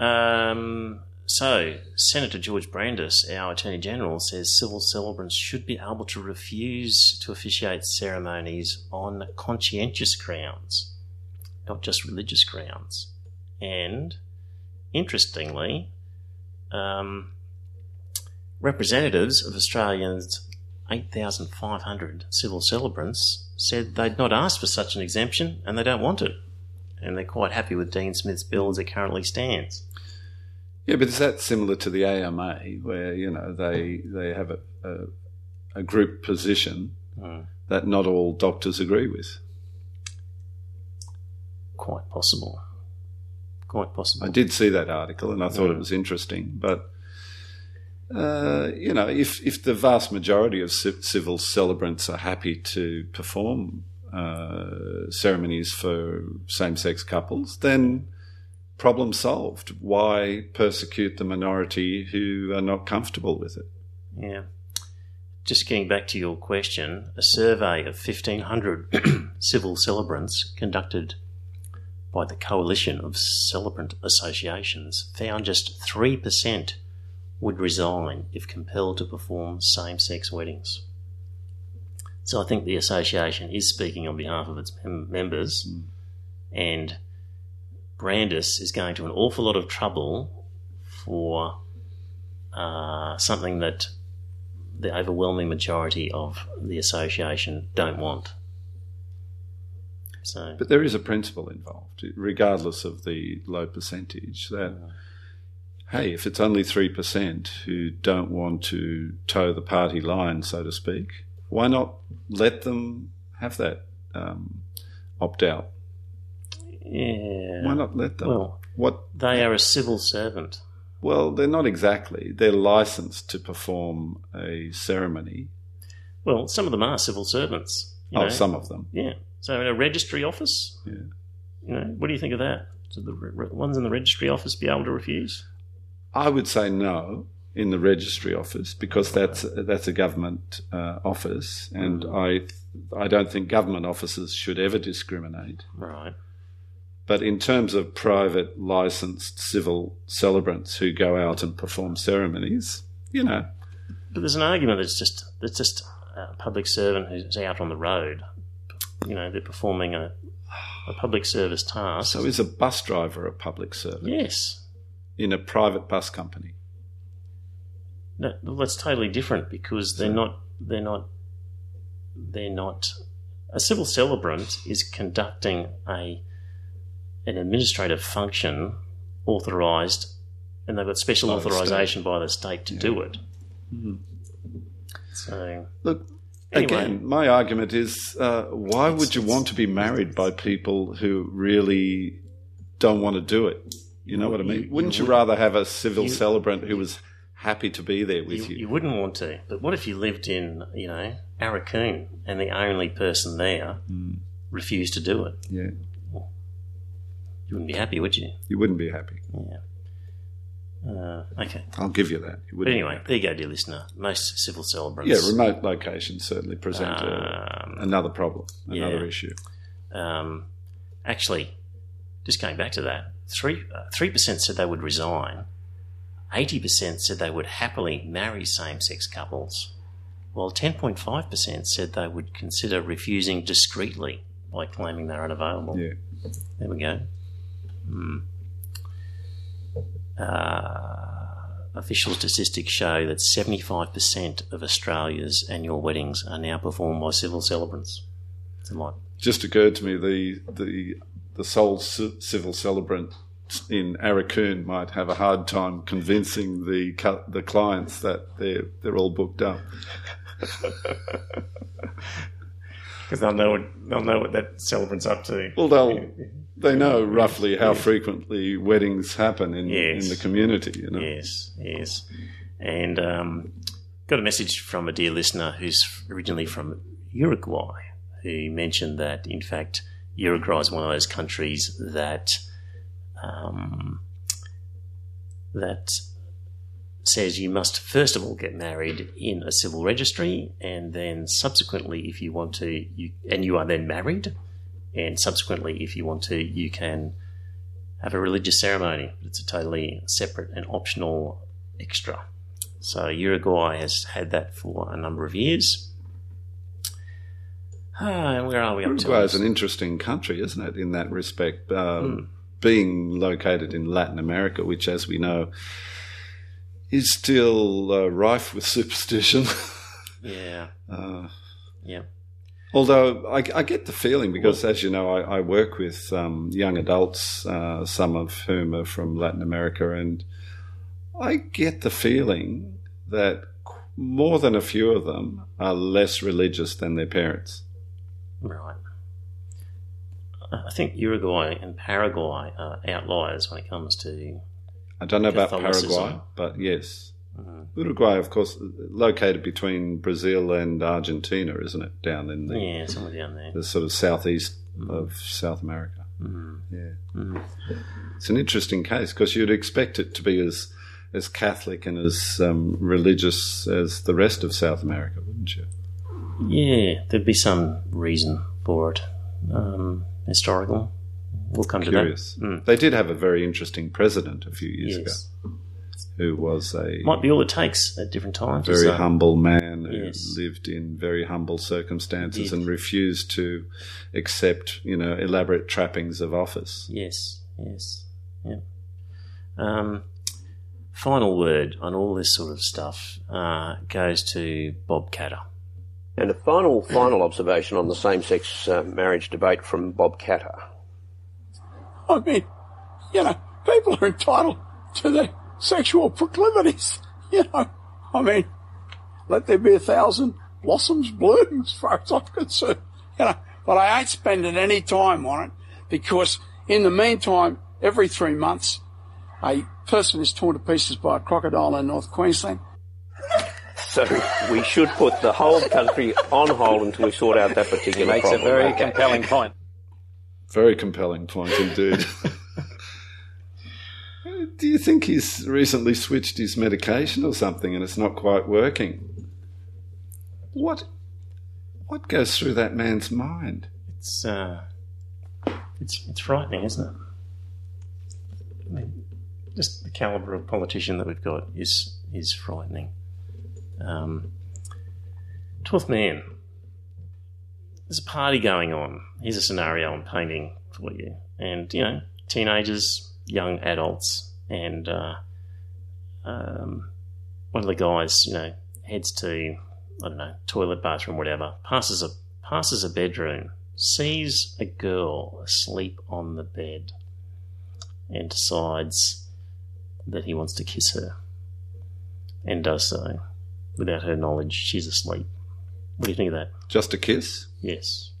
So Senator George Brandis, our Attorney-General, says civil celebrants should be able to refuse to officiate ceremonies on conscientious grounds, not just religious grounds. And interestingly, representatives of Australians' 8,500 civil celebrants said they'd not asked for such an exemption and they don't want it. And they're quite happy with Dean Smith's bill as it currently stands. Yeah, but is that similar to the AMA where, you know, they have a group position that not all doctors agree with? Quite possible. Quite possible. I did see that article and I thought it was interesting, but... you know, if the vast majority of civil celebrants are happy to perform ceremonies for same-sex couples, then problem solved. Why persecute the minority who are not comfortable with it? Yeah. Just getting back to your question, a survey of 1,500 civil celebrants conducted by the Coalition of Celebrant Associations found just 3% would resign if compelled to perform same-sex weddings. So I think the association is speaking on behalf of its members, and Brandis is going to an awful lot of trouble for something that the overwhelming majority of the association don't want. So, but there is a principle involved, regardless of the low percentage, that... Hey, if it's only 3% who don't want to toe the party line, so to speak, why not let them have that opt-out? Yeah. Why not let them? Well, they are a civil servant. Well, they're not exactly. They're licensed to perform a ceremony. Well, some of them are civil servants. Some of them. Yeah. So in a registry office? Yeah. You know, what do you think of that? Should the ones in the registry office be able to refuse? I would say no in the registry office because that's a government office, and I don't think government officers should ever discriminate. Right. But in terms of private licensed civil celebrants who go out and perform ceremonies, you know. But there's an argument that's just a public servant who's out on the road. You know, they're performing a public service task. So is a bus driver a public servant? Yes. In a private bus company. No, that's totally different because they're not. A civil celebrant is conducting an administrative function authorised, and they've got special authorisation by the state to do it. Mm-hmm. So look. Anyway. Again, my argument is why would you want to be married by people who really don't want to do it? You know what I mean? Wouldn't you rather have a civil celebrant who was happy to be there with you? You wouldn't want to. But what if you lived in, you know, Arakoon and the only person there refused to do it? Yeah. Well, you wouldn't be happy, would you? You wouldn't be happy. Yeah. Okay. I'll give you that. But anyway, there you go, dear listener. Most civil celebrants... Yeah, remote locations certainly present another problem, another issue. Actually, just going back to that, 3% said they would resign. 80% said they would happily marry same-sex couples, while 10.5% said they would consider refusing discreetly by claiming they're unavailable. Yeah. There we go. Hmm. Official statistics show that 75% of Australia's annual weddings are now performed by civil celebrants. It's a lot. Just occurred to me the sole civil celebrant in Arakoon might have a hard time convincing the clients that they're all booked up because they'll know what that celebrant's up to. Well, they know roughly how frequently weddings happen in the community. You know? Yes. And got a message from a dear listener who's originally from Uruguay who mentioned that, in fact, Uruguay is one of those countries that says you must first of all get married in a civil registry and then subsequently if you want to, and you are then married. And subsequently, if you want to, you can have a religious ceremony. It's a totally separate and optional extra. So Uruguay has had that for a number of years. And where are we up to? Uruguay is an interesting country, isn't it, in that respect, being located in Latin America, which, as we know, is still rife with superstition. Yeah. Yeah. Although I get the feeling, because as you know, I work with young adults, some of whom are from Latin America, and I get the feeling that more than a few of them are less religious than their parents. Right. I think Uruguay and Paraguay are outliers when it comes to I don't know about Paraguay, but yes. Mm-hmm. Uruguay, of course, located between Brazil and Argentina, isn't it? Down in the somewhere down there, the sort of southeast of South America. Mm-hmm. Yeah, mm-hmm. It's an interesting case because you'd expect it to be as Catholic and as religious as the rest of South America, wouldn't you? Yeah, there'd be some reason for it, historical. We'll come to that. Mm. They did have a very interesting president a few years ago. Who was a... Might be all it takes at different times. A very humble man who lived in very humble circumstances and refused to accept, you know, elaborate trappings of office. Yes, yes, yeah. Final word on all this sort of stuff goes to Bob Katter. And a final observation on the same-sex marriage debate from Bob Katter. I mean, you know, people are entitled to their sexual proclivities, you know. I mean, let there be 1,000 blossoms bloom as far as I'm concerned, you know. But I ain't spending any time on it because in the meantime, every 3 months, a person is torn to pieces by a crocodile in North Queensland. So we should put the whole country on hold until we sort out that particular problem. It's a very compelling point. Very compelling point indeed. Do you think he's recently switched his medication or something and it's not quite working? What goes through that man's mind? It's frightening, isn't it? I mean, just the calibre of politician that we've got is frightening. 12th man. There's a party going on. Here's a scenario I'm painting for you. And, you know, teenagers, young adults, and one of the guys, you know, heads to, I don't know, toilet, bathroom, whatever, passes a bedroom, sees a girl asleep on the bed and decides that he wants to kiss her and does so. Without her knowledge, she's asleep. What do you think of that? Just a kiss? Yes.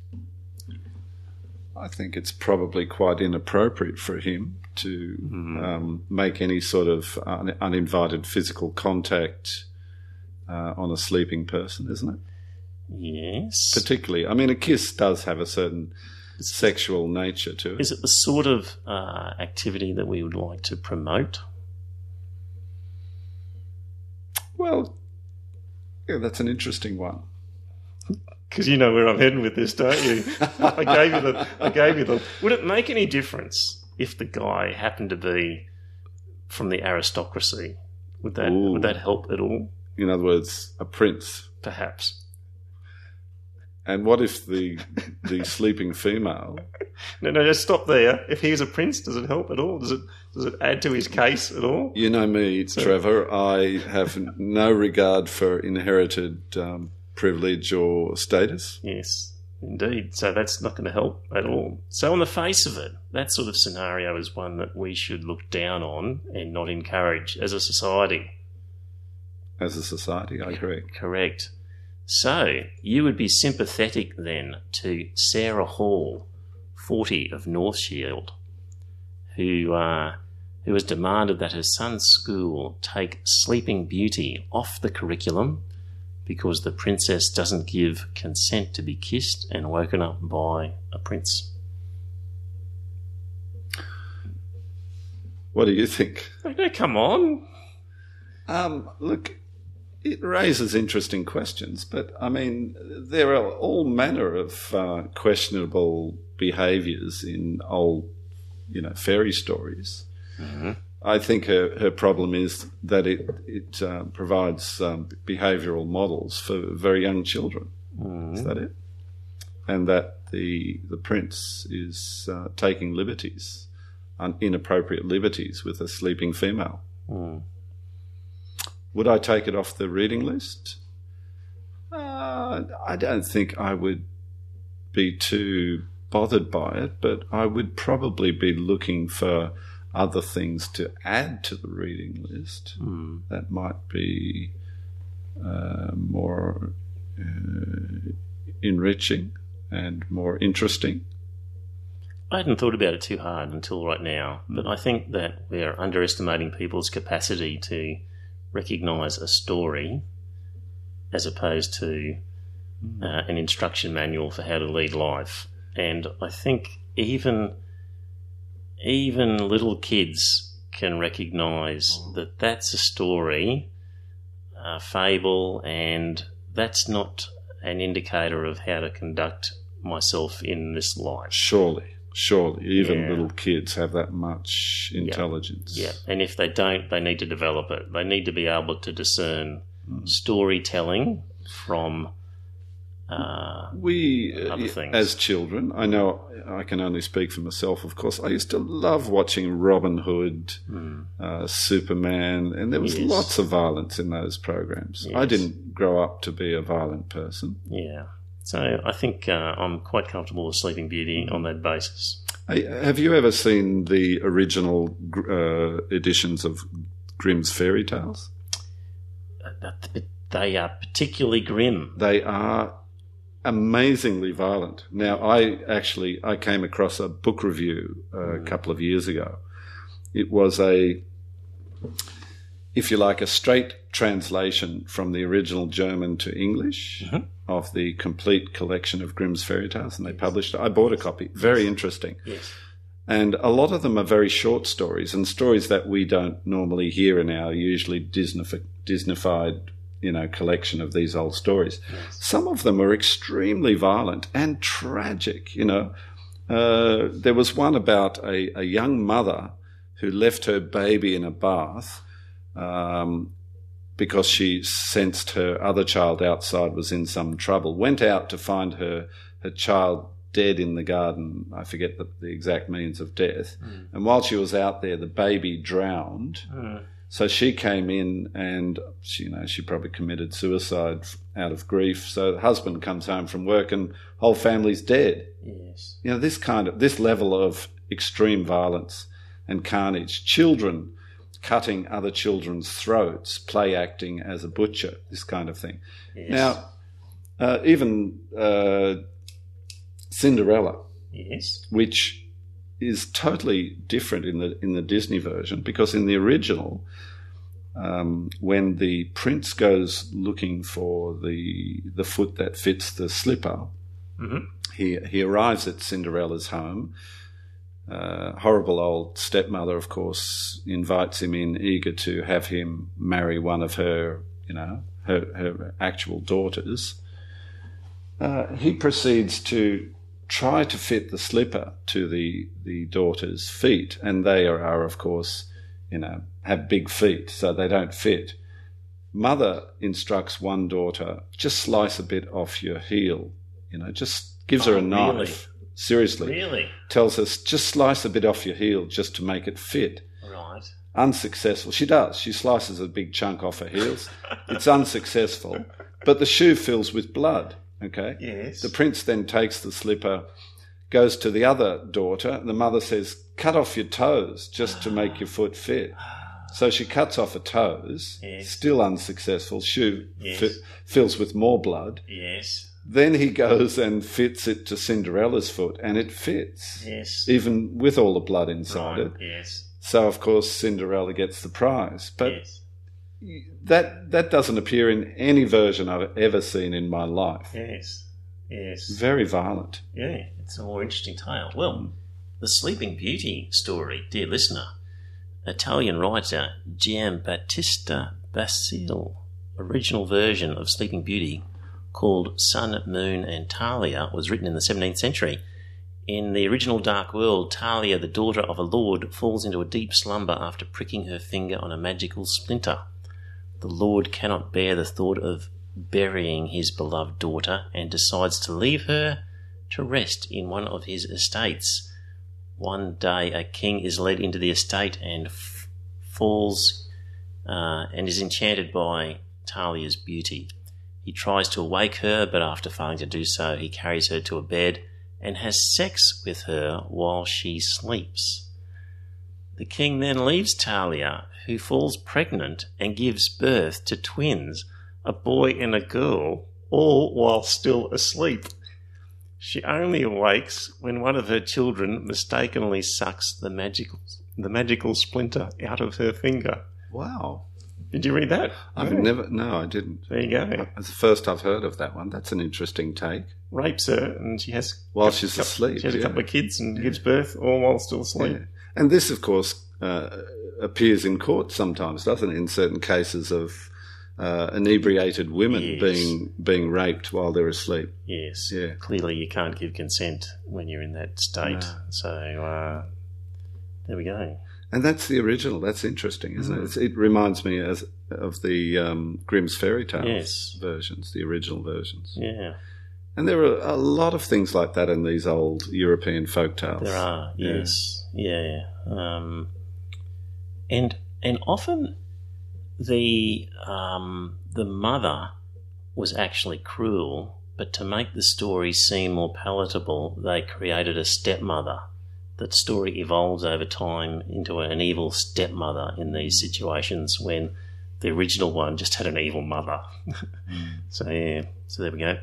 I think it's probably quite inappropriate for him to make any sort of uninvited physical contact on a sleeping person, isn't it? Yes. Particularly. I mean, a kiss does have a certain sexual nature to it. Is it the sort of activity that we would like to promote? Well, yeah, that's an interesting one. Because you know where I'm heading with this, don't you? I gave you the. Would it make any difference if the guy happened to be from the aristocracy? Would that help at all? In other words, a prince, perhaps. And what if the sleeping female? No, just stop there. If he's a prince, does it help at all? Does it add to his case at all? You know me, Trevor. I have no regard for inherited privilege or status. Yes, indeed. So that's not going to help at all. So on the face of it, that sort of scenario is one that we should look down on and not encourage as a society. As a society, I agree. Correct. So you would be sympathetic then to Sarah Hall, 40 of Northshield, who has demanded that her son's school take Sleeping Beauty off the curriculum because the princess doesn't give consent to be kissed and woken up by a prince. What do you think? Oh, come on. Look, it raises interesting questions, but, I mean, there are all manner of questionable behaviours in old, you know, fairy stories. Mm-hmm. I think her problem is that it provides behavioural models for very young children. Mm-hmm. Is that it? And that the prince is taking liberties, inappropriate liberties with a sleeping female. Mm. Would I take it off the reading list? I don't think I would be too bothered by it, but I would probably be looking for other things to add to the reading list. That might be more enriching and more interesting. I hadn't thought about it too hard until right now, but I think that we're underestimating people's capacity to recognise a story as opposed to an instruction manual for how to lead life. And I think even little kids can recognise that that's a story, a fable, and that's not an indicator of how to conduct myself in this life. Surely, even little kids have that much intelligence. Yeah, and if they don't, they need to develop it. They need to be able to discern storytelling from other things. As children, I know I can only speak for myself, of course. I used to love watching Robin Hood, Superman, and there was lots of violence in those programs. Yes. I didn't grow up to be a violent person. Yeah. So I think I'm quite comfortable with Sleeping Beauty on that basis. Have you ever seen the original editions of Grimm's Fairy Tales? They are particularly grim. They are amazingly violent. Now, I came across a book review a couple of years ago. It was if you like, a straight translation from the original German to English of the complete collection of Grimm's Fairy Tales, and they published it. I bought a copy. Very interesting. Yes. And a lot of them are very short stories and stories that we don't normally hear in our usually Disneyfied, collection of these old stories. Yes. Some of them are extremely violent and tragic, There was one about a young mother who left her baby in a bath because she sensed her other child outside was in some trouble, went out to find her child dead in the garden. I forget the exact means of death. And while she was out there, the baby drowned. So she came in and, she probably committed suicide out of grief. So the husband comes home from work and whole family's dead. Yes. This level of extreme violence and carnage. Children cutting other children's throats, play acting as a butcher, this kind of thing. Yes. Now, even Cinderella, which is totally different in the Disney version, because in the original, when the prince goes looking for the foot that fits the slipper, he arrives at Cinderella's home. Horrible old stepmother, of course, invites him in, eager to have him marry one of her, her actual daughters. He proceeds to try to fit the slipper to the daughter's feet, and they are, of course, have big feet, so they don't fit. Mother instructs one daughter, just slice a bit off your heel, just gives her a knife. Really? Seriously. Really? Tells us, just slice a bit off your heel just to make it fit. Right. Unsuccessful. She does. She slices a big chunk off her heels. It's unsuccessful. But the shoe fills with blood, okay? Yes. The prince then takes the slipper, goes to the other daughter. The mother says, cut off your toes just to make your foot fit. So she cuts off her toes, still unsuccessful. Shoe fills with more blood. Yes. Then he goes and fits it to Cinderella's foot, and it fits, even with all the blood inside it. Yes. So, of course, Cinderella gets the prize. But that doesn't appear in any version I've ever seen in my life. Yes. Very violent. Yeah, it's a more interesting tale. Well, the Sleeping Beauty story, dear listener, Italian writer Giambattista Basile, original version of Sleeping Beauty, called Sun, Moon and Talia, was written in the 17th century. In the original Dark World, Talia, the daughter of a lord, falls into a deep slumber after pricking her finger on a magical splinter. The lord cannot bear the thought of burying his beloved daughter and decides to leave her to rest in one of his estates. One day a king is led into the estate and falls and is enchanted by Talia's beauty. He tries to awake her, but after failing to do so, he carries her to a bed and has sex with her while she sleeps. The king then leaves Talia, who falls pregnant and gives birth to twins, a boy and a girl, all while still asleep. She only awakes when one of her children mistakenly sucks the magical splinter out of her finger. Wow. Did you read that? No, I didn't. There you go. It's the first I've heard of that one. That's an interesting take. Rapes her and she has... While she's asleep. She has a couple of kids and gives birth all while still asleep. Yeah. And this, of course, appears in court sometimes, doesn't it, in certain cases of inebriated women being raped while they're asleep. Yes. Yeah. Clearly you can't give consent when you're in that state. No. So there we go. And that's the original. That's interesting, isn't it? It reminds me of the Grimm's Fairy Tales versions, the original versions. Yeah. And there are a lot of things like that in these old European folktales. There are, yes. Yeah. And often the mother was actually cruel, but to make the story seem more palatable, they created a stepmother. That story evolves over time into an evil stepmother in these situations when the original one just had an evil mother. So there we go.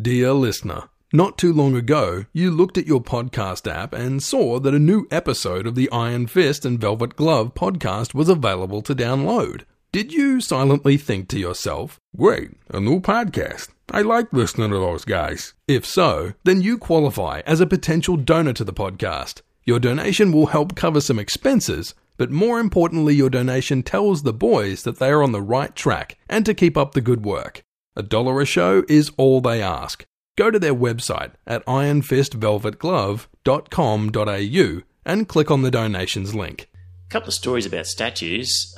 Dear listener, not too long ago, you looked at your podcast app and saw that a new episode of the Iron Fist and Velvet Glove podcast was available to download. Did you silently think to yourself, "Great, a new podcast. I like listening to those guys"? If so, then you qualify as a potential donor to the podcast. Your donation will help cover some expenses, but more importantly, your donation tells the boys that they are on the right track and to keep up the good work. $1 a show is all they ask. Go to their website at ironfistvelvetglove.com.au and click on the donations link. A couple of stories about statues.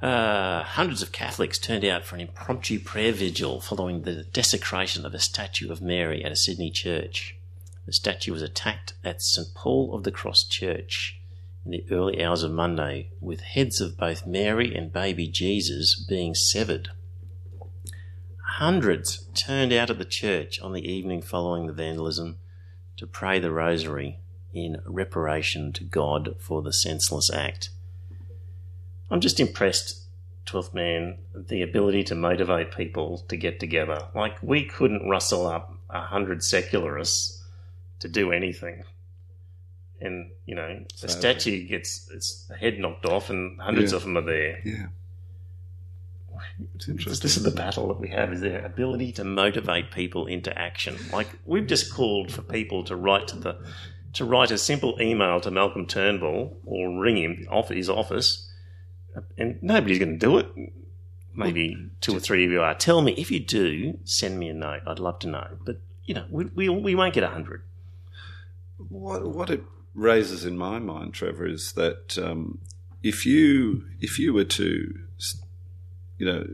Hundreds of Catholics turned out for an impromptu prayer vigil following the desecration of a statue of Mary at a Sydney church. The statue was attacked at St Paul of the Cross Church in the early hours of Monday, with heads of both Mary and baby Jesus being severed. Hundreds turned out at the church on the evening following the vandalism to pray the rosary in reparation to God for the senseless act. I'm just impressed, 12th Man, the ability to motivate people to get together. Like, we couldn't rustle up 100 secularists to do anything. And, you know, the statue gets its head knocked off and hundreds of them are there. Yeah. It's interesting. This is the battle that we have, is their ability to motivate people into action. Like, we've just called for people to write to write a simple email to Malcolm Turnbull or ring him off his office. And nobody's going to do it. Maybe two or three of you are. Tell me, if you do, send me a note. I'd love to know. But, you know, we won't get 100. What it raises in my mind, Trevor, is that if you were to, you know,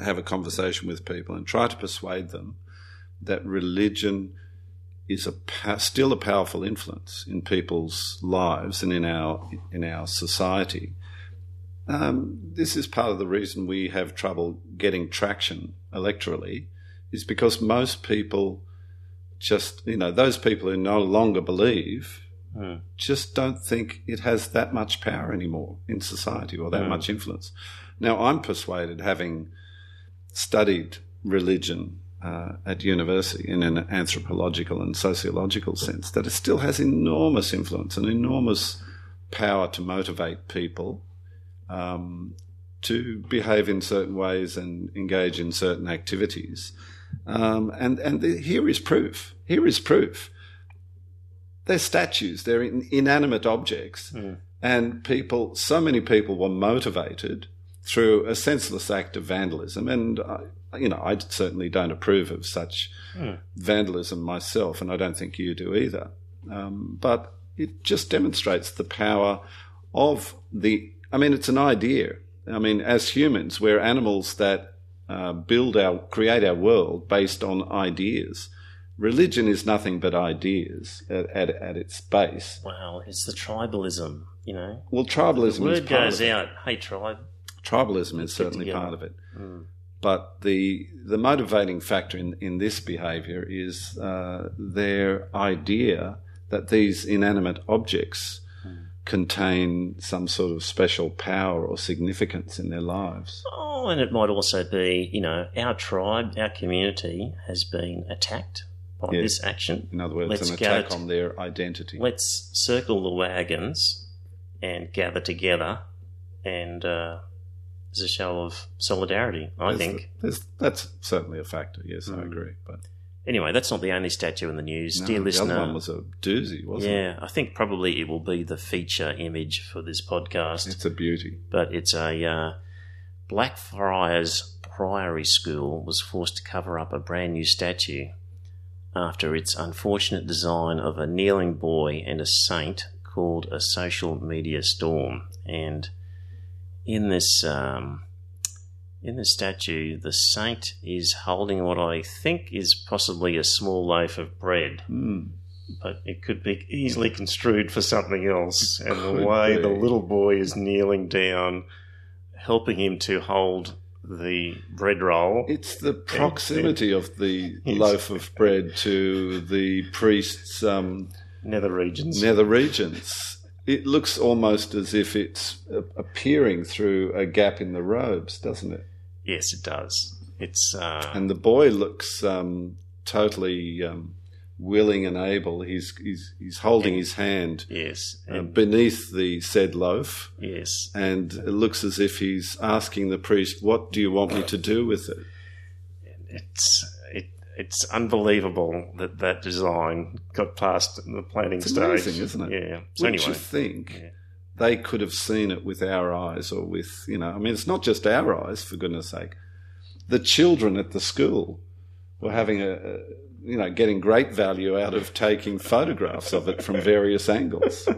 have a conversation with people and try to persuade them that religion is still a powerful influence in people's lives and in our society. This is part of the reason we have trouble getting traction electorally, is because most people just, you know, those people who no longer believe just don't think it has that much power anymore in society or that much influence. Now, I'm persuaded, having studied religion at university in an anthropological and sociological sense, that it still has enormous influence and enormous power to motivate people to behave in certain ways and engage in certain activities. Here is proof. They're statues. They're inanimate objects. And people, so many people were motivated through a senseless act of vandalism. And, I certainly don't approve of such vandalism myself, and I don't think you do either. But it just demonstrates the power of it's an idea. I mean, as humans, we're animals that create our world based on ideas. Religion is nothing but ideas at its base. Wow, it's the tribalism you know. Well, tribalism is part of it. The word goes out, hey tribe. Tribalism is certainly part of it. Mm. But the motivating factor in this behaviour is their idea that these inanimate objects contain some sort of special power or significance in their lives. Oh, and it might also be, you know, our tribe, our community has been attacked by this action. In other words, an attack on their identity. Let's circle the wagons and gather together and... It's a show of solidarity, I think. That's certainly a factor, yes, I agree. But anyway, that's not the only statue in the news. No, dear listener. The other one was a doozy, wasn't it? Yeah, I think probably it will be the feature image for this podcast. It's a beauty. But it's a Blackfriars Priory School was forced to cover up a brand new statue after its unfortunate design of a kneeling boy and a saint called a social media storm. And... In this statue, the saint is holding what I think is possibly a small loaf of bread, but it could be easily construed for something else. And the way the little boy is kneeling down, helping him to hold the bread roll. It's the proximity of the loaf of bread to the priest's nether regions. It looks almost as if it's appearing through a gap in the robes, doesn't it? Yes, it does. It's and the boy looks totally willing and able. He's holding his hand beneath the said loaf. Yes, and it looks as if he's asking the priest, "What do you want me to do with it?" It's unbelievable that that design got past the planning stage. It's amazing, isn't it? Yeah. So wouldn't you think they could have seen it with our eyes or with, you know... I mean, it's not just our eyes, for goodness sake. The children at the school were having getting great value out of taking photographs of it from various angles.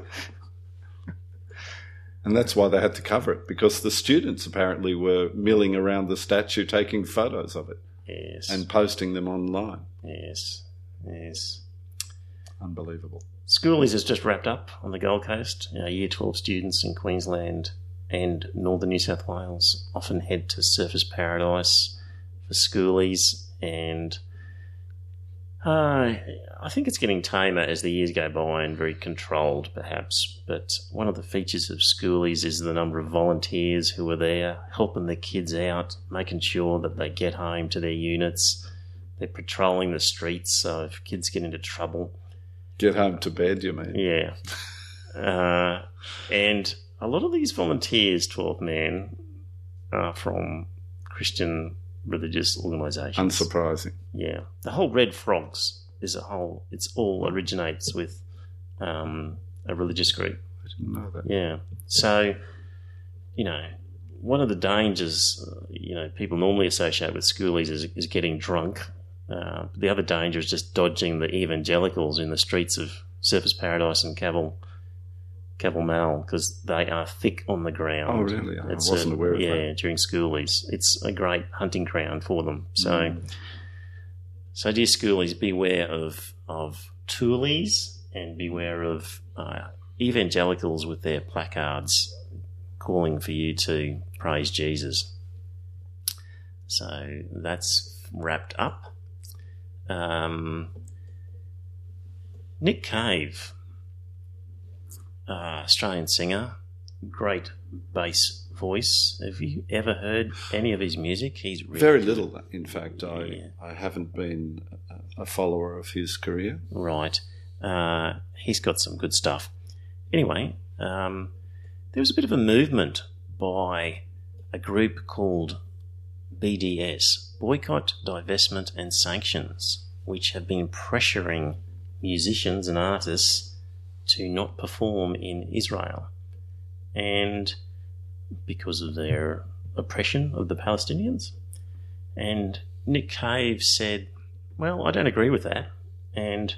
And that's why they had to cover it, because the students apparently were milling around the statue taking photos of it. Yes. And posting them online. Yes. Yes. Unbelievable. Schoolies has just wrapped up on the Gold Coast. Year 12 students in Queensland and northern New South Wales often head to Surfers Paradise for schoolies, and I think it's getting tamer as the years go by and very controlled perhaps, but one of the features of schoolies is the number of volunteers who are there helping the kids out, making sure that they get home to their units. They're patrolling the streets, so if kids get into trouble... Get home to bed, you mean? Yeah. And a lot of these volunteers, 12 men, are from Christian religious organisations. Unsurprising. Yeah. The whole Red Frogs originates with a religious group. I didn't know that. Yeah. So, you know, one of the dangers, people normally associate with schoolies is getting drunk. The other danger is just dodging the evangelicals in the streets of Surfers Paradise and Cavalmale, because they are thick on the ground. Oh, really? I wasn't aware of that. Yeah, during schoolies. It's a great hunting ground for them. So... So, dear schoolies, beware of toolies and beware of evangelicals with their placards calling for you to praise Jesus. So that's wrapped up. Nick Cave, Australian singer, great bass voice. Have you ever heard any of his music? He's really very little, in fact. I haven't been a follower of his career. Right. He's got some good stuff. Anyway, there was a bit of a movement by a group called BDS, Boycott, Divestment and Sanctions, which have been pressuring musicians and artists to not perform in Israel. And... because of their oppression of the Palestinians. And Nick Cave said, well, I don't agree with that. And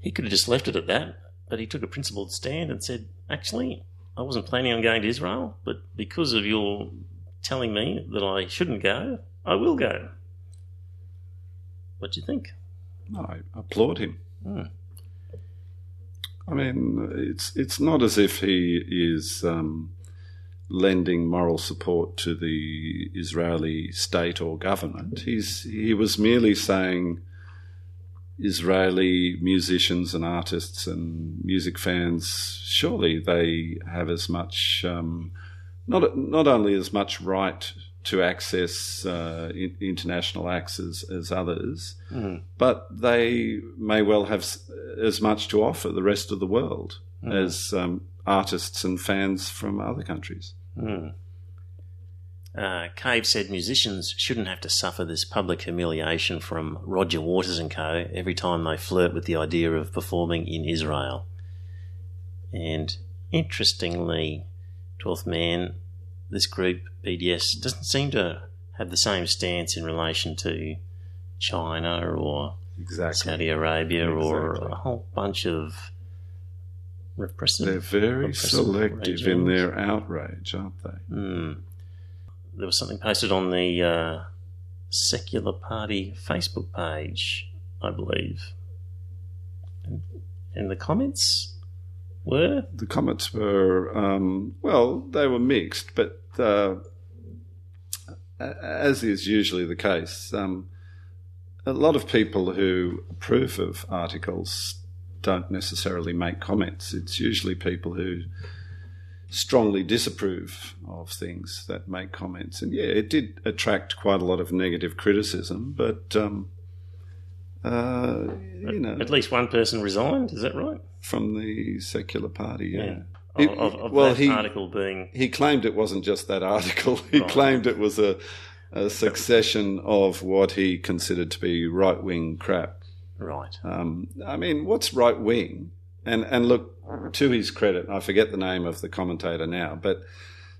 he could have just left it at that, but he took a principled stand and said, actually, I wasn't planning on going to Israel, but because of your telling me that I shouldn't go, I will go. What do you think? I applaud him. I mean, it's not as if he is lending moral support to the Israeli state or government. He was merely saying Israeli musicians and artists and music fans, surely they have as much, not only as much right to access international acts as others, but they may well have as much to offer the rest of the world as artists and fans from other countries. Cave said musicians shouldn't have to suffer this public humiliation from Roger Waters and co every time they flirt with the idea of performing in Israel. And interestingly, 12th Man, this group, BDS, doesn't seem to have the same stance in relation to China or Saudi Arabia or a whole bunch of repressive. They're very selective regions. In their outrage, aren't they? There was something posted on the Secular Party Facebook page, I believe. And the comments were? The comments were, well, they were mixed, but as is usually the case, a lot of people who approve of articles don't necessarily make comments. It's usually people who strongly disapprove of things that make comments. And yeah, it did attract quite a lot of negative criticism, but you know, at least one person resigned, is that right? From the Secular Party, yeah. Article being... He claimed it wasn't just that article. He claimed it was a succession of what he considered to be right-wing crap. Right. I mean, what's right-wing? And look, to his credit, I forget the name of the commentator now, but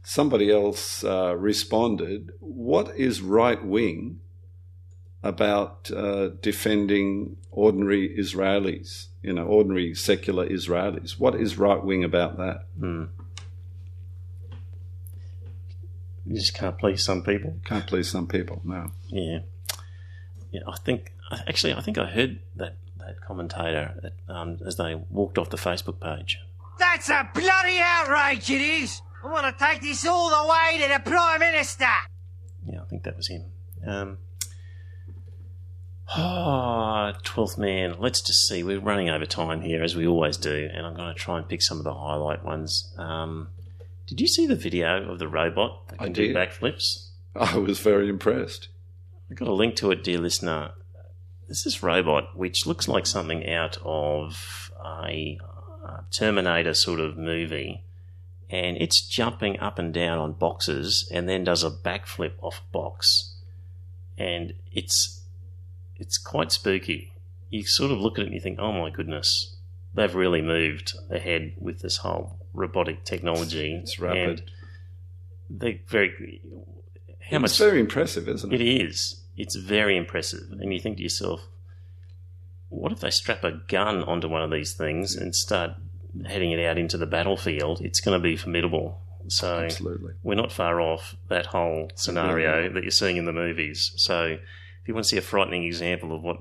somebody else responded, what is right-wing about defending ordinary Israelis, you know, ordinary secular Israelis? What is right-wing about that? You just can't please some people. Can't please some people, no. Yeah, I think I heard that commentator as they walked off the Facebook page. That's a bloody outrage it is. I want to take this all the way to the Prime Minister. Yeah, I think that was him. 12th Man, let's just see. We're running over time here, as we always do, and I'm going to try and pick some of the highlight ones. Did you see the video of the robot that can do backflips? I was very impressed. I got a link to it, dear listener. There's this robot which looks like something out of a Terminator sort of movie, and it's jumping up and down on boxes and then does a backflip off box, and it's quite spooky. You sort of look at it and you think, oh my goodness, they've really moved ahead with this whole robotic technology. It's rapid. And it's very impressive, isn't it? It is. It's very impressive. And you think to yourself, what if they strap a gun onto one of these things and start heading it out into the battlefield? It's going to be formidable. So absolutely, we're not far off that whole scenario that you're seeing in the movies. So if you want to see a frightening example of what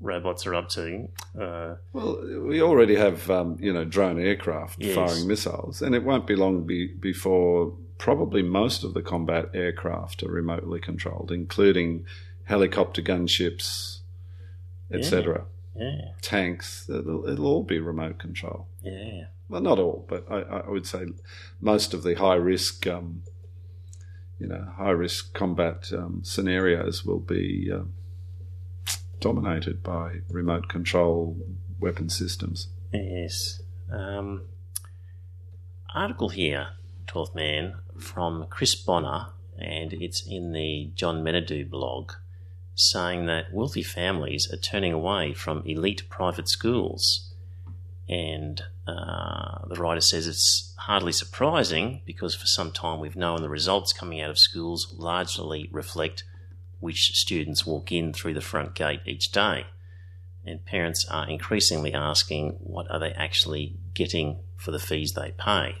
robots are up to... well, we already have, drone aircraft firing missiles, and it won't be long before... probably most of the combat aircraft are remotely controlled, including helicopter gunships, etc. Yeah. Tanks, it'll all be remote control. Yeah. Well, not all, but I would say most of the high-risk, high-risk combat scenarios will be dominated by remote control weapon systems. Yes. Article here, 12th Man, from Chris Bonner, and it's in the John Menadue blog, saying that wealthy families are turning away from elite private schools, and the writer says it's hardly surprising because for some time we've known the results coming out of schools largely reflect which students walk in through the front gate each day, and parents are increasingly asking what are they actually getting for the fees they pay.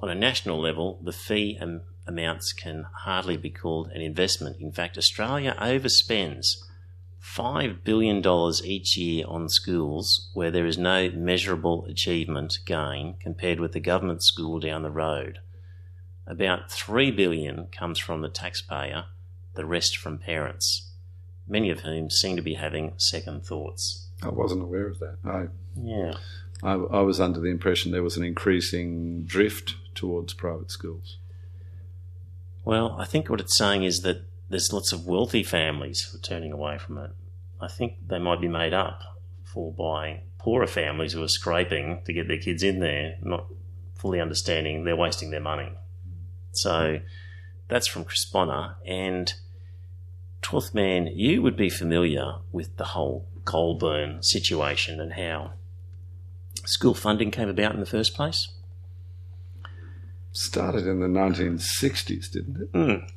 On a national level, the fee amounts can hardly be called an investment. In fact, Australia overspends $5 billion each year on schools where there is no measurable achievement gain compared with the government school down the road. About $3 billion comes from the taxpayer, the rest from parents, many of whom seem to be having second thoughts. I wasn't aware of that. I was under the impression there was an increasing drift towards private schools. Well, I think what it's saying is that there's lots of wealthy families who are turning away from it. I think they might be made up for by poorer families who are scraping to get their kids in there, not fully understanding they're wasting their money. So that's from Chris Bonner. And Twelfth Man, you would be familiar with the whole Goulburn situation and how school funding came about in the first place. Started in the 1960s, didn't it? Mm.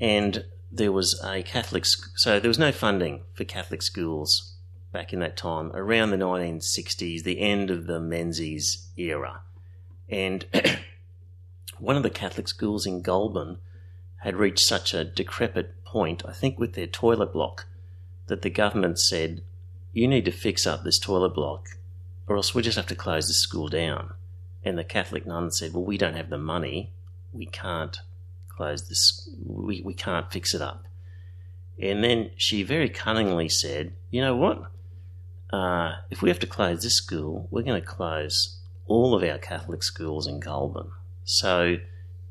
And there was a Catholic... So there was no funding for Catholic schools back in that time, around the 1960s, the end of the Menzies era. And one of the Catholic schools in Goulburn had reached such a decrepit point, I think with their toilet block, that the government said, you need to fix up this toilet block or else we just have to close this school down. And the Catholic nuns said, well, we don't have the money, we can't close this, we can't fix it up. And then she very cunningly said, you know what, if we have to close this school, we're going to close all of our Catholic schools in Goulburn. So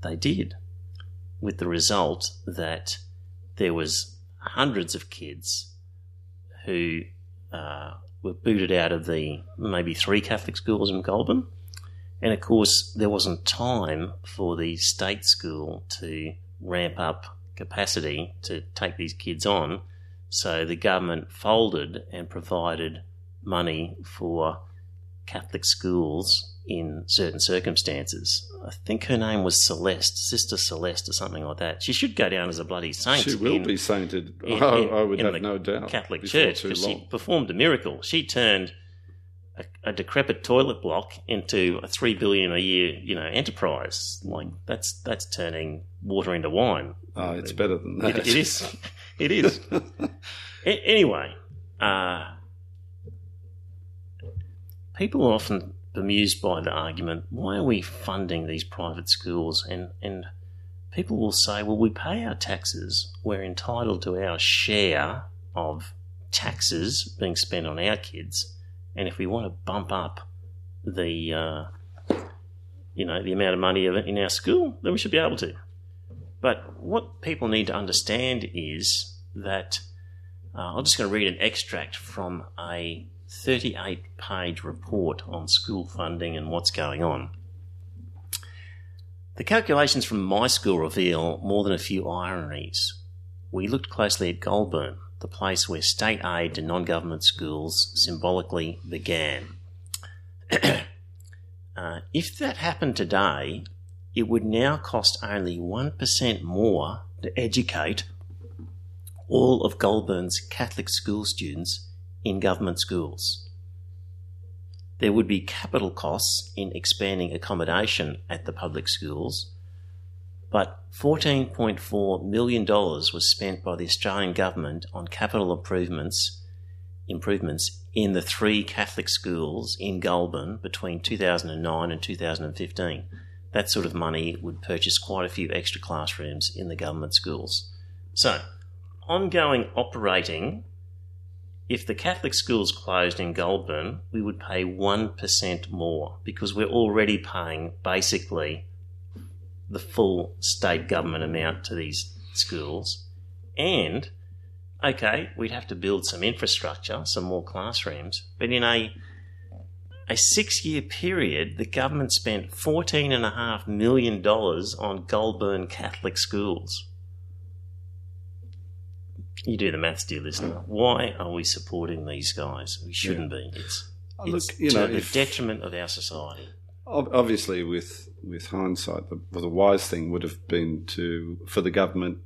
they did, with the result that there was hundreds of kids who were booted out of the maybe 3 Catholic schools in Goulburn. And, of course, there wasn't time for the state school to ramp up capacity to take these kids on, so the government folded and provided money for Catholic schools in certain circumstances. I think her name was Celeste, Sister Celeste or something like that. She should go down as a bloody saint. She will be sainted, I would have no doubt. Catholic Church, because she performed a miracle. She turned a decrepit toilet block into a $3 billion a year, enterprise. Like that's turning water into wine. Oh, it's better than that. It is. It is. Anyway, people are often bemused by the argument: why are we funding these private schools? And people will say, well, we pay our taxes. We're entitled to our share of taxes being spent on our kids. And if we want to bump up the, the amount of money in our school, then we should be able to. But what people need to understand is that I'm just going to read an extract from a 38-page report on school funding and what's going on. The calculations from my school reveal more than a few ironies. We looked closely at Goulburn, the place where state aid to non-government schools symbolically began. If that happened today, it would now cost only 1% more to educate all of Goulburn's Catholic school students in government schools. There would be capital costs in expanding accommodation at the public schools, but $14.4 million was spent by the Australian government on capital improvements in the 3 Catholic schools in Goulburn between 2009 and 2015. That sort of money would purchase quite a few extra classrooms in the government schools. So, ongoing operating, if the Catholic schools closed in Goulburn, we would pay 1% more because we're already paying basically the full state government amount to these schools. And, okay, we'd have to build some infrastructure, some more classrooms, but in a 6-year period, the government spent $14.5 million on Goulburn Catholic schools. You do the maths, dear listener. Why are we supporting these guys? We shouldn't be. It's the detriment of our society. Obviously, with hindsight, the wise thing would have been for the government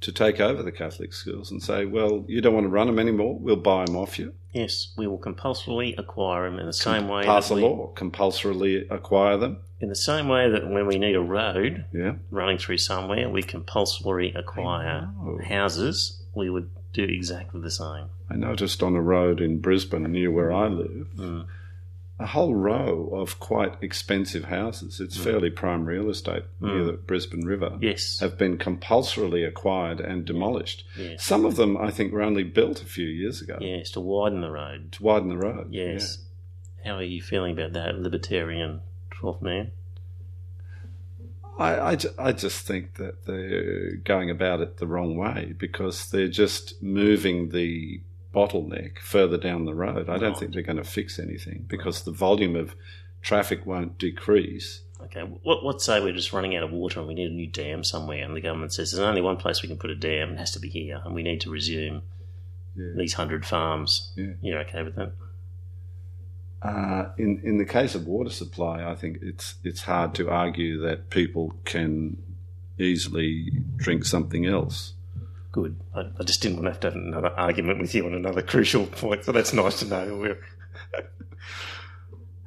to take over the Catholic schools and say, well, you don't want to run them anymore, we'll buy them off you. Yes, we will compulsorily acquire them in the same way. Pass a law, compulsorily acquire them. In the same way that when we need a road running through somewhere, we compulsorily acquire houses we would do exactly the same. I noticed on a road in Brisbane, near where I live, a whole row of quite expensive houses, it's fairly prime real estate near the Brisbane River, have been compulsorily acquired and demolished. Yes. Some of them, I think, were only built a few years ago. Yes, to widen the road. To widen the road, yes. Yeah. How are you feeling about that, libertarian 12th man? I just think that they're going about it the wrong way because they're just moving the bottleneck further down the road. I don't think they're going to fix anything because the volume of traffic won't decrease. Okay, what say we're just running out of water and we need a new dam somewhere and the government says there's only one place we can put a dam, it has to be here, and we need to resume these 100 farms. Yeah. You're okay with that? In the case of water supply, I think it's hard to argue that people can easily drink something else. Good. I just didn't want to have another argument with you on another crucial point, so that's nice to know.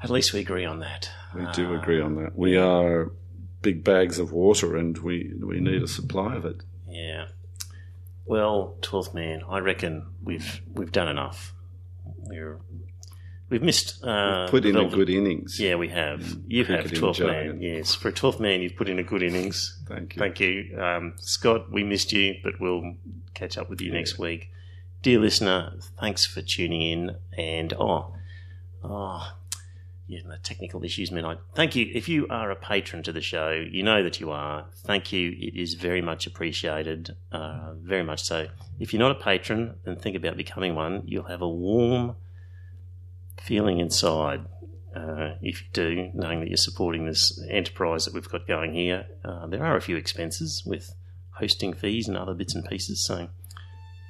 At least we agree on that. We do agree on that. We are big bags of water and we need a supply of it. Yeah. Well, 12th man, I reckon we've done enough. We've missed... we've put in a good innings. Yeah, we have. You have, 12th man. Yes, for a 12th man, you've put in a good innings. Thank you. Thank you. Scott, we missed you, but we'll catch up with you next week. Dear listener, thanks for tuning in. And, the technical issues meant I... Thank you. If you are a patron to the show, you know that you are. Thank you. It is very much appreciated, very much so. If you're not a patron, then think about becoming one. You'll have a warm... feeling inside if you do, knowing that you're supporting this enterprise that we've got going here. There are a few expenses with hosting fees and other bits and pieces, so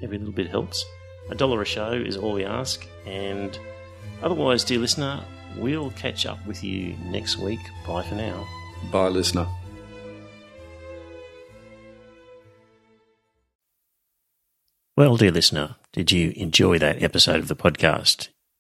every little bit helps. $1 a show is all we ask, and otherwise, dear listener, we'll catch up with you next week. Bye for now. Bye, listener. Well, dear listener, did you enjoy that episode of the podcast?